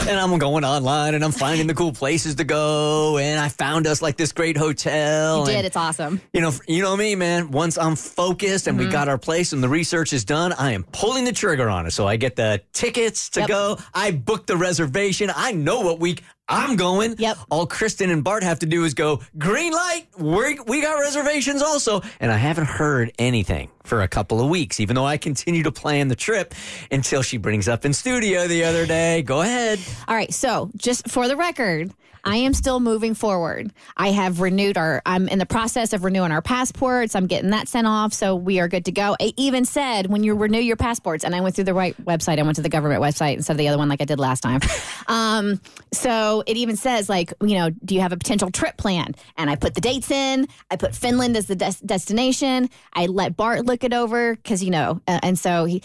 And I'm going online, and I'm finding the cool places to go, and I found us, like, this great hotel. You did. And, it's awesome. You know, you know me, man. Once I'm focused and mm-hmm. we got our place and the research is done, I am pulling the trigger on it. So I get the tickets to yep. go. I booked the reservation. I know what week I'm going. Yep. All Kristen and Bart have to do is go, green light, We're, we got reservations also. And I haven't heard anything for a couple of weeks, even though I continue to plan the trip until she brings up in studio the other day. Go ahead. All right. So just for the record, I am still moving forward. I have renewed our, I'm in the process of renewing our passports. I'm getting that sent off. So we are good to go. I even said when you renew your passports, and I went through the right website. I went to the government website instead of the other one like I did last time. Um, so it even says, like, you know, do you have a potential trip planned? And I put the dates in. I put Finland as the des- destination. I let Bart look it over because, you know, uh, and so he,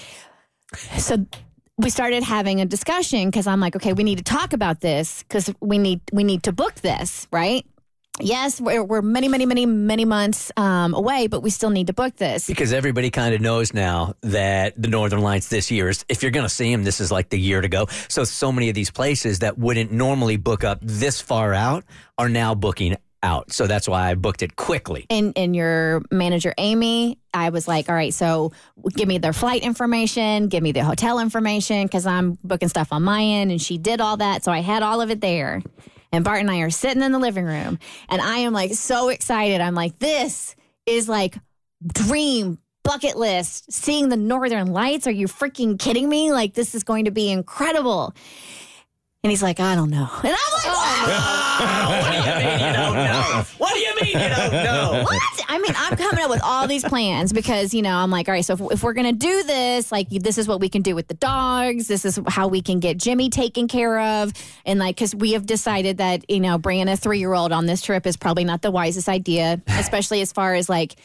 so we started having a discussion because I'm like, okay, we need to talk about this because we need we need to book this, right? Yes, we're, we're many, many, many, many months um, away, but we still need to book this. Because everybody kind of knows now that the Northern Lights this year is, if you're going to see them, this is like the year to go. So, so many of these places that wouldn't normally book up this far out are now booking out. So that's why I booked it quickly. And and your manager, Amy, I was like, all right, so give me their flight information, give me the hotel information, because I'm booking stuff on my end. And she did all that. So I had all of it there. And Bart and I are sitting in the living room. And I am like so excited. I'm like, this is like dream bucket list. Seeing the Northern Lights. Are you freaking kidding me? Like, this is going to be incredible. And he's like, I don't know. And I'm like, oh, what do you mean you don't know? What do you mean you don't know? What? I mean, I'm coming up with all these plans because, you know, I'm like, all right, so if, if we're going to do this, like, this is what we can do with the dogs. This is how we can get Jimmy taken care of. And, like, because we have decided that, you know, bringing a three-year-old on this trip is probably not the wisest idea, especially as far as, like,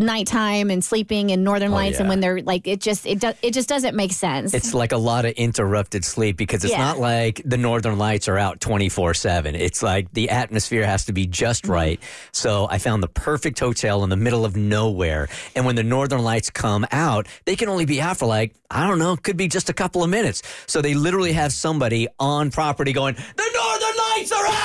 nighttime and sleeping and Northern Lights, oh, yeah. and when they're like, it just it do, it just doesn't make sense. It's like a lot of interrupted sleep because it's yeah. not like the Northern Lights are out twenty-four seven. It's like the atmosphere has to be just right. So I found the perfect hotel in the middle of nowhere. And when the Northern Lights come out, they can only be out for like, I don't know, could be just a couple of minutes. So they literally have somebody on property going, the Northern Lights are out!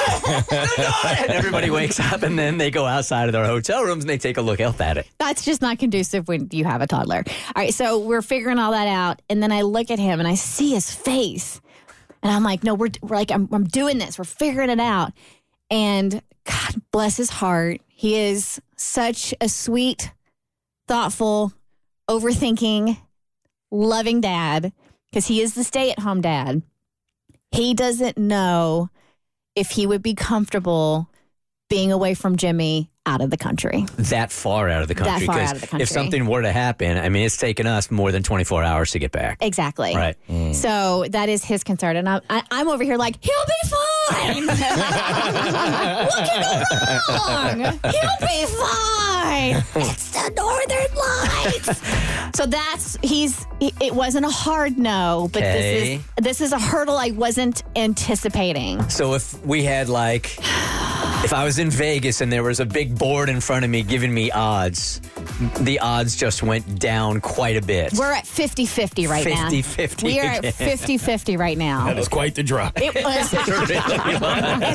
And everybody wakes up and then they go outside of their hotel rooms and they take a look up at it. That's just not conducive when you have a toddler. All right, so we're figuring all that out, and then I look at him, and I see his face, and I'm like, no, we're, we're like, I'm, I'm doing this. We're figuring it out, and God bless his heart. He is such a sweet, thoughtful, overthinking, loving dad, because he is the stay-at-home dad. He doesn't know if he would be comfortable being away from Jimmy out of the country. That far out of the country. That far out of the country. If something were to happen, I mean, it's taken us more than twenty-four hours to get back. Exactly. Right. Mm. So that is his concern. And I'm, I, I'm over here like, he'll be fine. What can go wrong? He'll be fine. It's the Northern Lights. So that's, he's, it wasn't a hard no, but okay. this is this is a hurdle I wasn't anticipating. So if we had like... If I was in Vegas and there was a big board in front of me giving me odds, the odds just went down quite a bit. We're at fifty-fifty right now. fifty-fifty We are again. at fifty-fifty right now. That was quite the drop. It was. And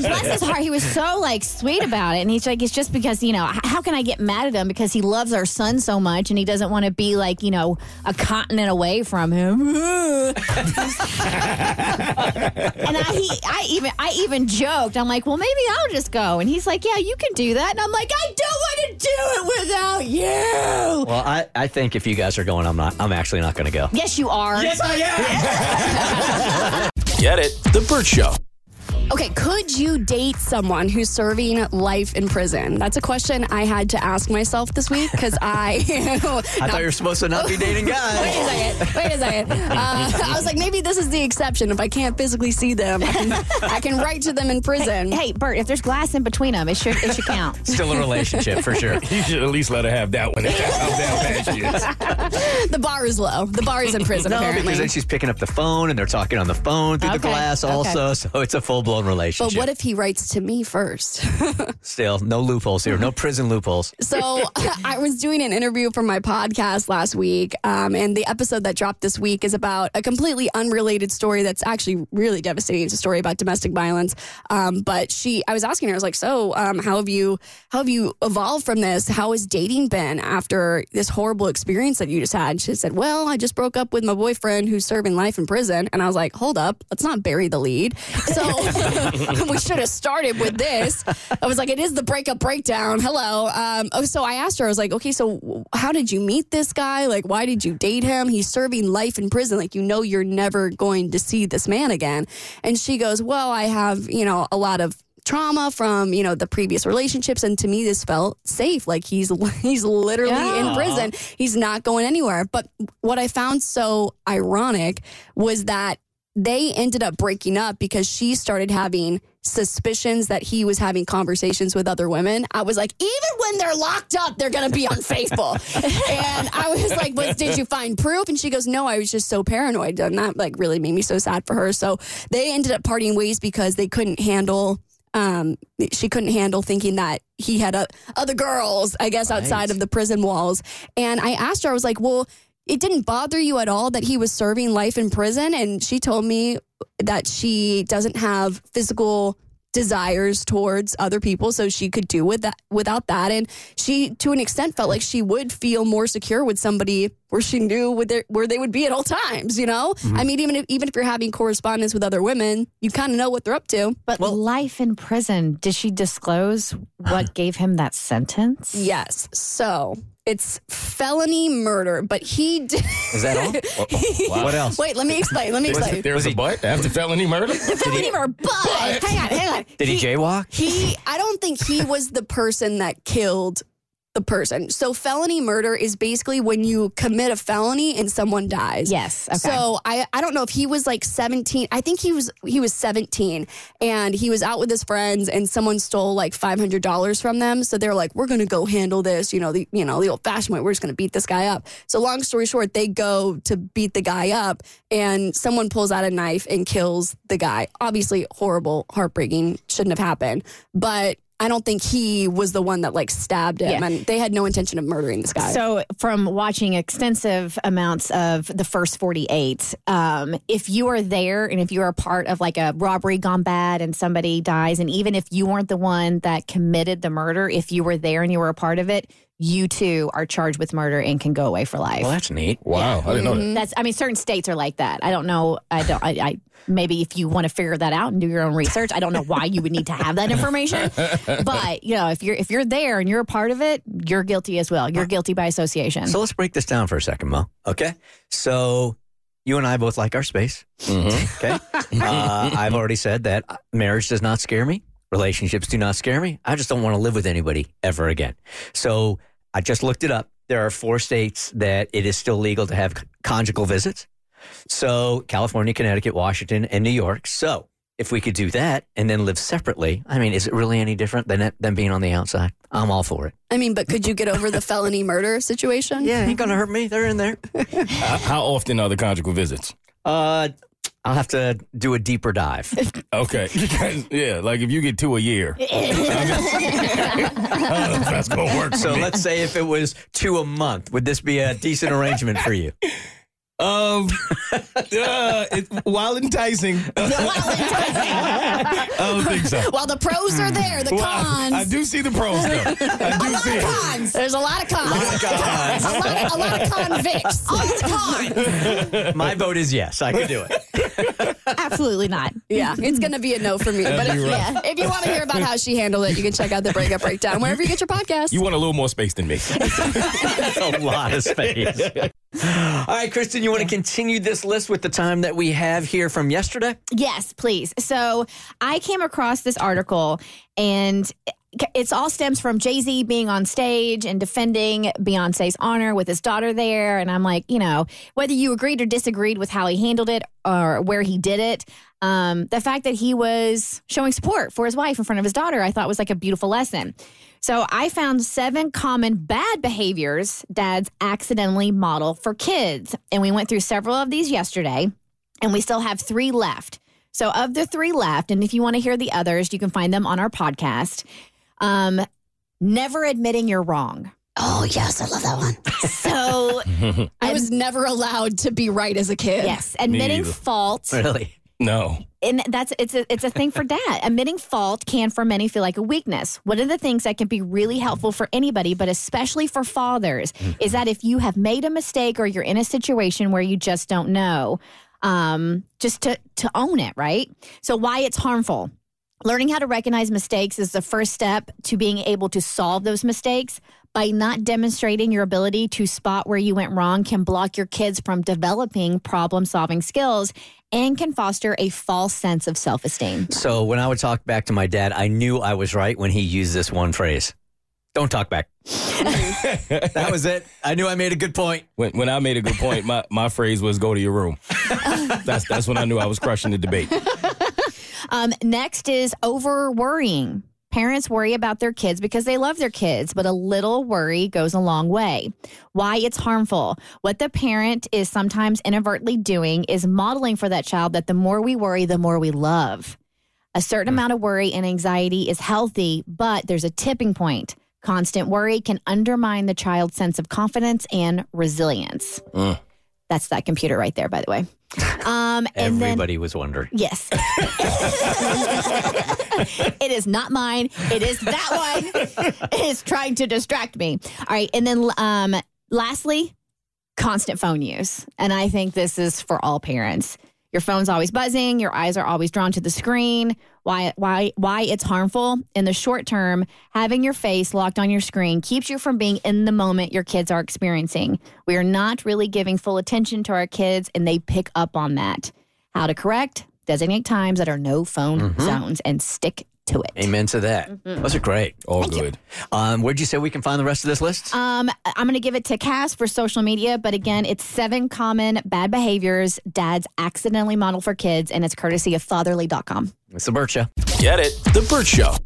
bless his heart, he was so, like, sweet about it. And he's like, it's just because, you know, how can I get mad at him? Because he loves our son so much and he doesn't want to be, like, you know, a continent away from him. And I, he, I, even, I even joked. I'm like, well, maybe I'll just go. And he's like, yeah, you can do that. And I'm like, I don't want to do it without you. Well, I, I think if you guys are going, I'm not. I'm actually not going to go. Yes, you are. Yes, I am. Get it. The Bert Show. Okay, could you date someone who's serving life in prison? That's a question I had to ask myself this week because I... I not, thought you were supposed to not be dating guys. Wait a second. Wait a second. Uh, I was like, maybe this is the exception. If I can't physically see them, I can, I can write to them in prison. Hey, hey, Bert, if there's glass in between them, it should it should count. Still a relationship, for sure. You should at least let her have that one. How bad she is. The bar is low. The bar is in prison, no, apparently. Because then she's picking up the phone and they're talking on the phone through okay. the glass also, okay. so it's a full-blown relationship. But what if he writes to me first? Still, no loopholes here. No prison loopholes. So I was doing an interview for my podcast last week, um, and the episode that dropped this week is about a completely unrelated story that's actually really devastating. It's a story about domestic violence. Um, but she, I was asking her, I was like, so um, how have you, how have you evolved from this? How has dating been after this horrible experience that you just had? And she said, well, I just broke up with my boyfriend who's serving life in prison. And I was like, hold up, let's not bury the lead. So... We should have started with this. I was like, it is the breakup breakdown. Hello. Um, oh, so I asked her, I was like, okay, so how did you meet this guy? Like, why did you date him? He's serving life in prison. Like, you know, you're never going to see this man again. And she goes, well, I have, you know, a lot of trauma from, you know, the previous relationships, and to me this felt safe. Like he's he's literally yeah. in prison. He's not going anywhere. But what I found so ironic was that they ended up breaking up because she started having suspicions that he was having conversations with other women. I was like, even when they're locked up, they're going to be unfaithful. And I was like, well, did you find proof? And she goes, no, I was just so paranoid. And that like really made me so sad for her. So they ended up parting ways because they couldn't handle Um, she couldn't handle thinking that he had a, other girls, I guess, right. outside of the prison walls. And I asked her, I was like, well, it didn't bother you at all that he was serving life in prison? And she told me that she doesn't have physical desires towards other people, so she could do with that without that. And she, to an extent, felt like she would feel more secure with somebody where she knew where they, where they would be at all times, you know? Mm-hmm. I mean, even if, even if you're having correspondence with other women, you kind of know what they're up to. But well, life in prison, did she disclose what gave him that sentence? Yes. So it's felony murder, but he did. Is that all? he, what else? Wait, let me explain. Let me explain. Was, there was a but after felony murder? The felony murder, but, but. Hang on, hang on. Did he, he jaywalk? He, I don't think he was the person that killed the person. So felony murder is basically when you commit a felony and someone dies. Yes. Okay. So I, I don't know if he was like seventeen. I think he was he was seventeen and he was out with his friends and someone stole like five hundred dollars from them. So they're like, we're going to go handle this, you know, the you know, the old fashioned way. We're just going to beat this guy up. So long story short, they go to beat the guy up and someone pulls out a knife and kills the guy. Obviously horrible, heartbreaking, shouldn't have happened. But I don't think he was the one that, like, stabbed him. Yeah. And they had no intention of murdering this guy. So from watching extensive amounts of the First forty-eight, um, if you are there and if you are a part of, like, a robbery gone bad and somebody dies, and even if you weren't the one that committed the murder, if you were there and you were a part of it, you too are charged with murder and can go away for life. Well, that's neat. Wow, yeah. I didn't know that. That's, I mean, certain states are like that. I don't know. I don't. I, I maybe if you want to figure that out and do your own research, I don't know why you would need to have that information. But you know, if you're if you're there and you're a part of it, you're guilty as well. You're guilty by association. So let's break this down for a second, Mo. Okay. So you and I both like our space. Mm-hmm. Okay. uh, I've already said that marriage does not scare me. Relationships do not scare me. I just don't want to live with anybody ever again. So I just looked it up. There are four states that it is still legal to have conjugal visits. So California, Connecticut, Washington, and New York. So if we could do that and then live separately, I mean, is it really any different than than being on the outside? I'm all for it. I mean, but could you get over the felony murder situation? Yeah, it ain't going to hurt me. They're in there. how, how often are the conjugal visits? Uh... I'll have to do a deeper dive. Okay. Yeah, like if you get two a year. I don't know if that's going to work. So me. Let's say if it was two a month, would this be a decent arrangement for you? Um, uh, it, while enticing. Yeah, while enticing. I don't think so. While the pros are there, the well, cons. I, I do see the pros, though. I do a lot see of cons. It. There's a lot of cons. A lot of cons. A lot of, a lot of convicts. All the cons. My vote is yes. I could do it. Absolutely not. Yeah, it's going to be a no for me. That'd but if, yeah, if you want to hear about how she handled it, you can check out the Breakup Breakdown wherever you get your podcast. You want a little more space than me. That's a lot of space. All right, Kristen, you want to continue this list with the time that we have here from yesterday? Yes, please. So I came across this article, and it all stems from Jay-Z being on stage and defending Beyonce's honor with his daughter there. And I'm like, you know, whether you agreed or disagreed with how he handled it or where he did it, um, the fact that he was showing support for his wife in front of his daughter, I thought was like a beautiful lesson. So I found seven common bad behaviors dads accidentally model for kids. And we went through several of these yesterday, and we still have three left. So of the three left, and if you want to hear the others, you can find them on our podcast. Um, never admitting you're wrong. Oh, yes. I love that one. So I was never allowed to be right as a kid. Yes. Admitting fault. Really? No. And that's it's a, it's a thing for dad. Admitting fault can for many feel like a weakness. One of the things that can be really helpful for anybody, but especially for fathers, is that if you have made a mistake or you're in a situation where you just don't know, um, just to, to own it, right? So why it's harmful. Learning how to recognize mistakes is the first step to being able to solve those mistakes. By not demonstrating your ability to spot where you went wrong can block your kids from developing problem-solving skills and can foster a false sense of self-esteem. So when I would talk back to my dad, I knew I was right when he used this one phrase. Don't talk back. That was it. I knew I made a good point. When, when I made a good point, my, my phrase was go to your room. That's, that's when I knew I was crushing the debate. Um, next is over-worrying. Parents worry about their kids because they love their kids, but a little worry goes a long way. Why it's harmful. What the parent is sometimes inadvertently doing is modeling for that child that the more we worry, the more we love. A certain amount of worry and anxiety is healthy, but there's a tipping point. Constant worry can undermine the child's sense of confidence and resilience. Uh. That's that computer right there, by the way. Um, and Everybody then, was wondering. Yes. It is not mine. It is that one. It is trying to distract me. All right. And then um, lastly, constant phone use. And I think this is for all parents. Your phone's always buzzing. Your eyes are always drawn to the screen. Why, why, why it's harmful in the short term, having your face locked on your screen keeps you from being in the moment your kids are experiencing. We are not really giving full attention to our kids, and they pick up on that. How to correct? Designate times that are no phone mm-hmm. zones and stick to it. Amen to that. Mm-hmm. Those are great. All Thank good. Um, where'd you say we can find the rest of this list? Um, I'm going to give it to Cass for social media, but again, it's seven common bad behaviors dads accidentally model for kids, and it's courtesy of fatherly dot com. It's The Bert Show. Get it. The Bert Show.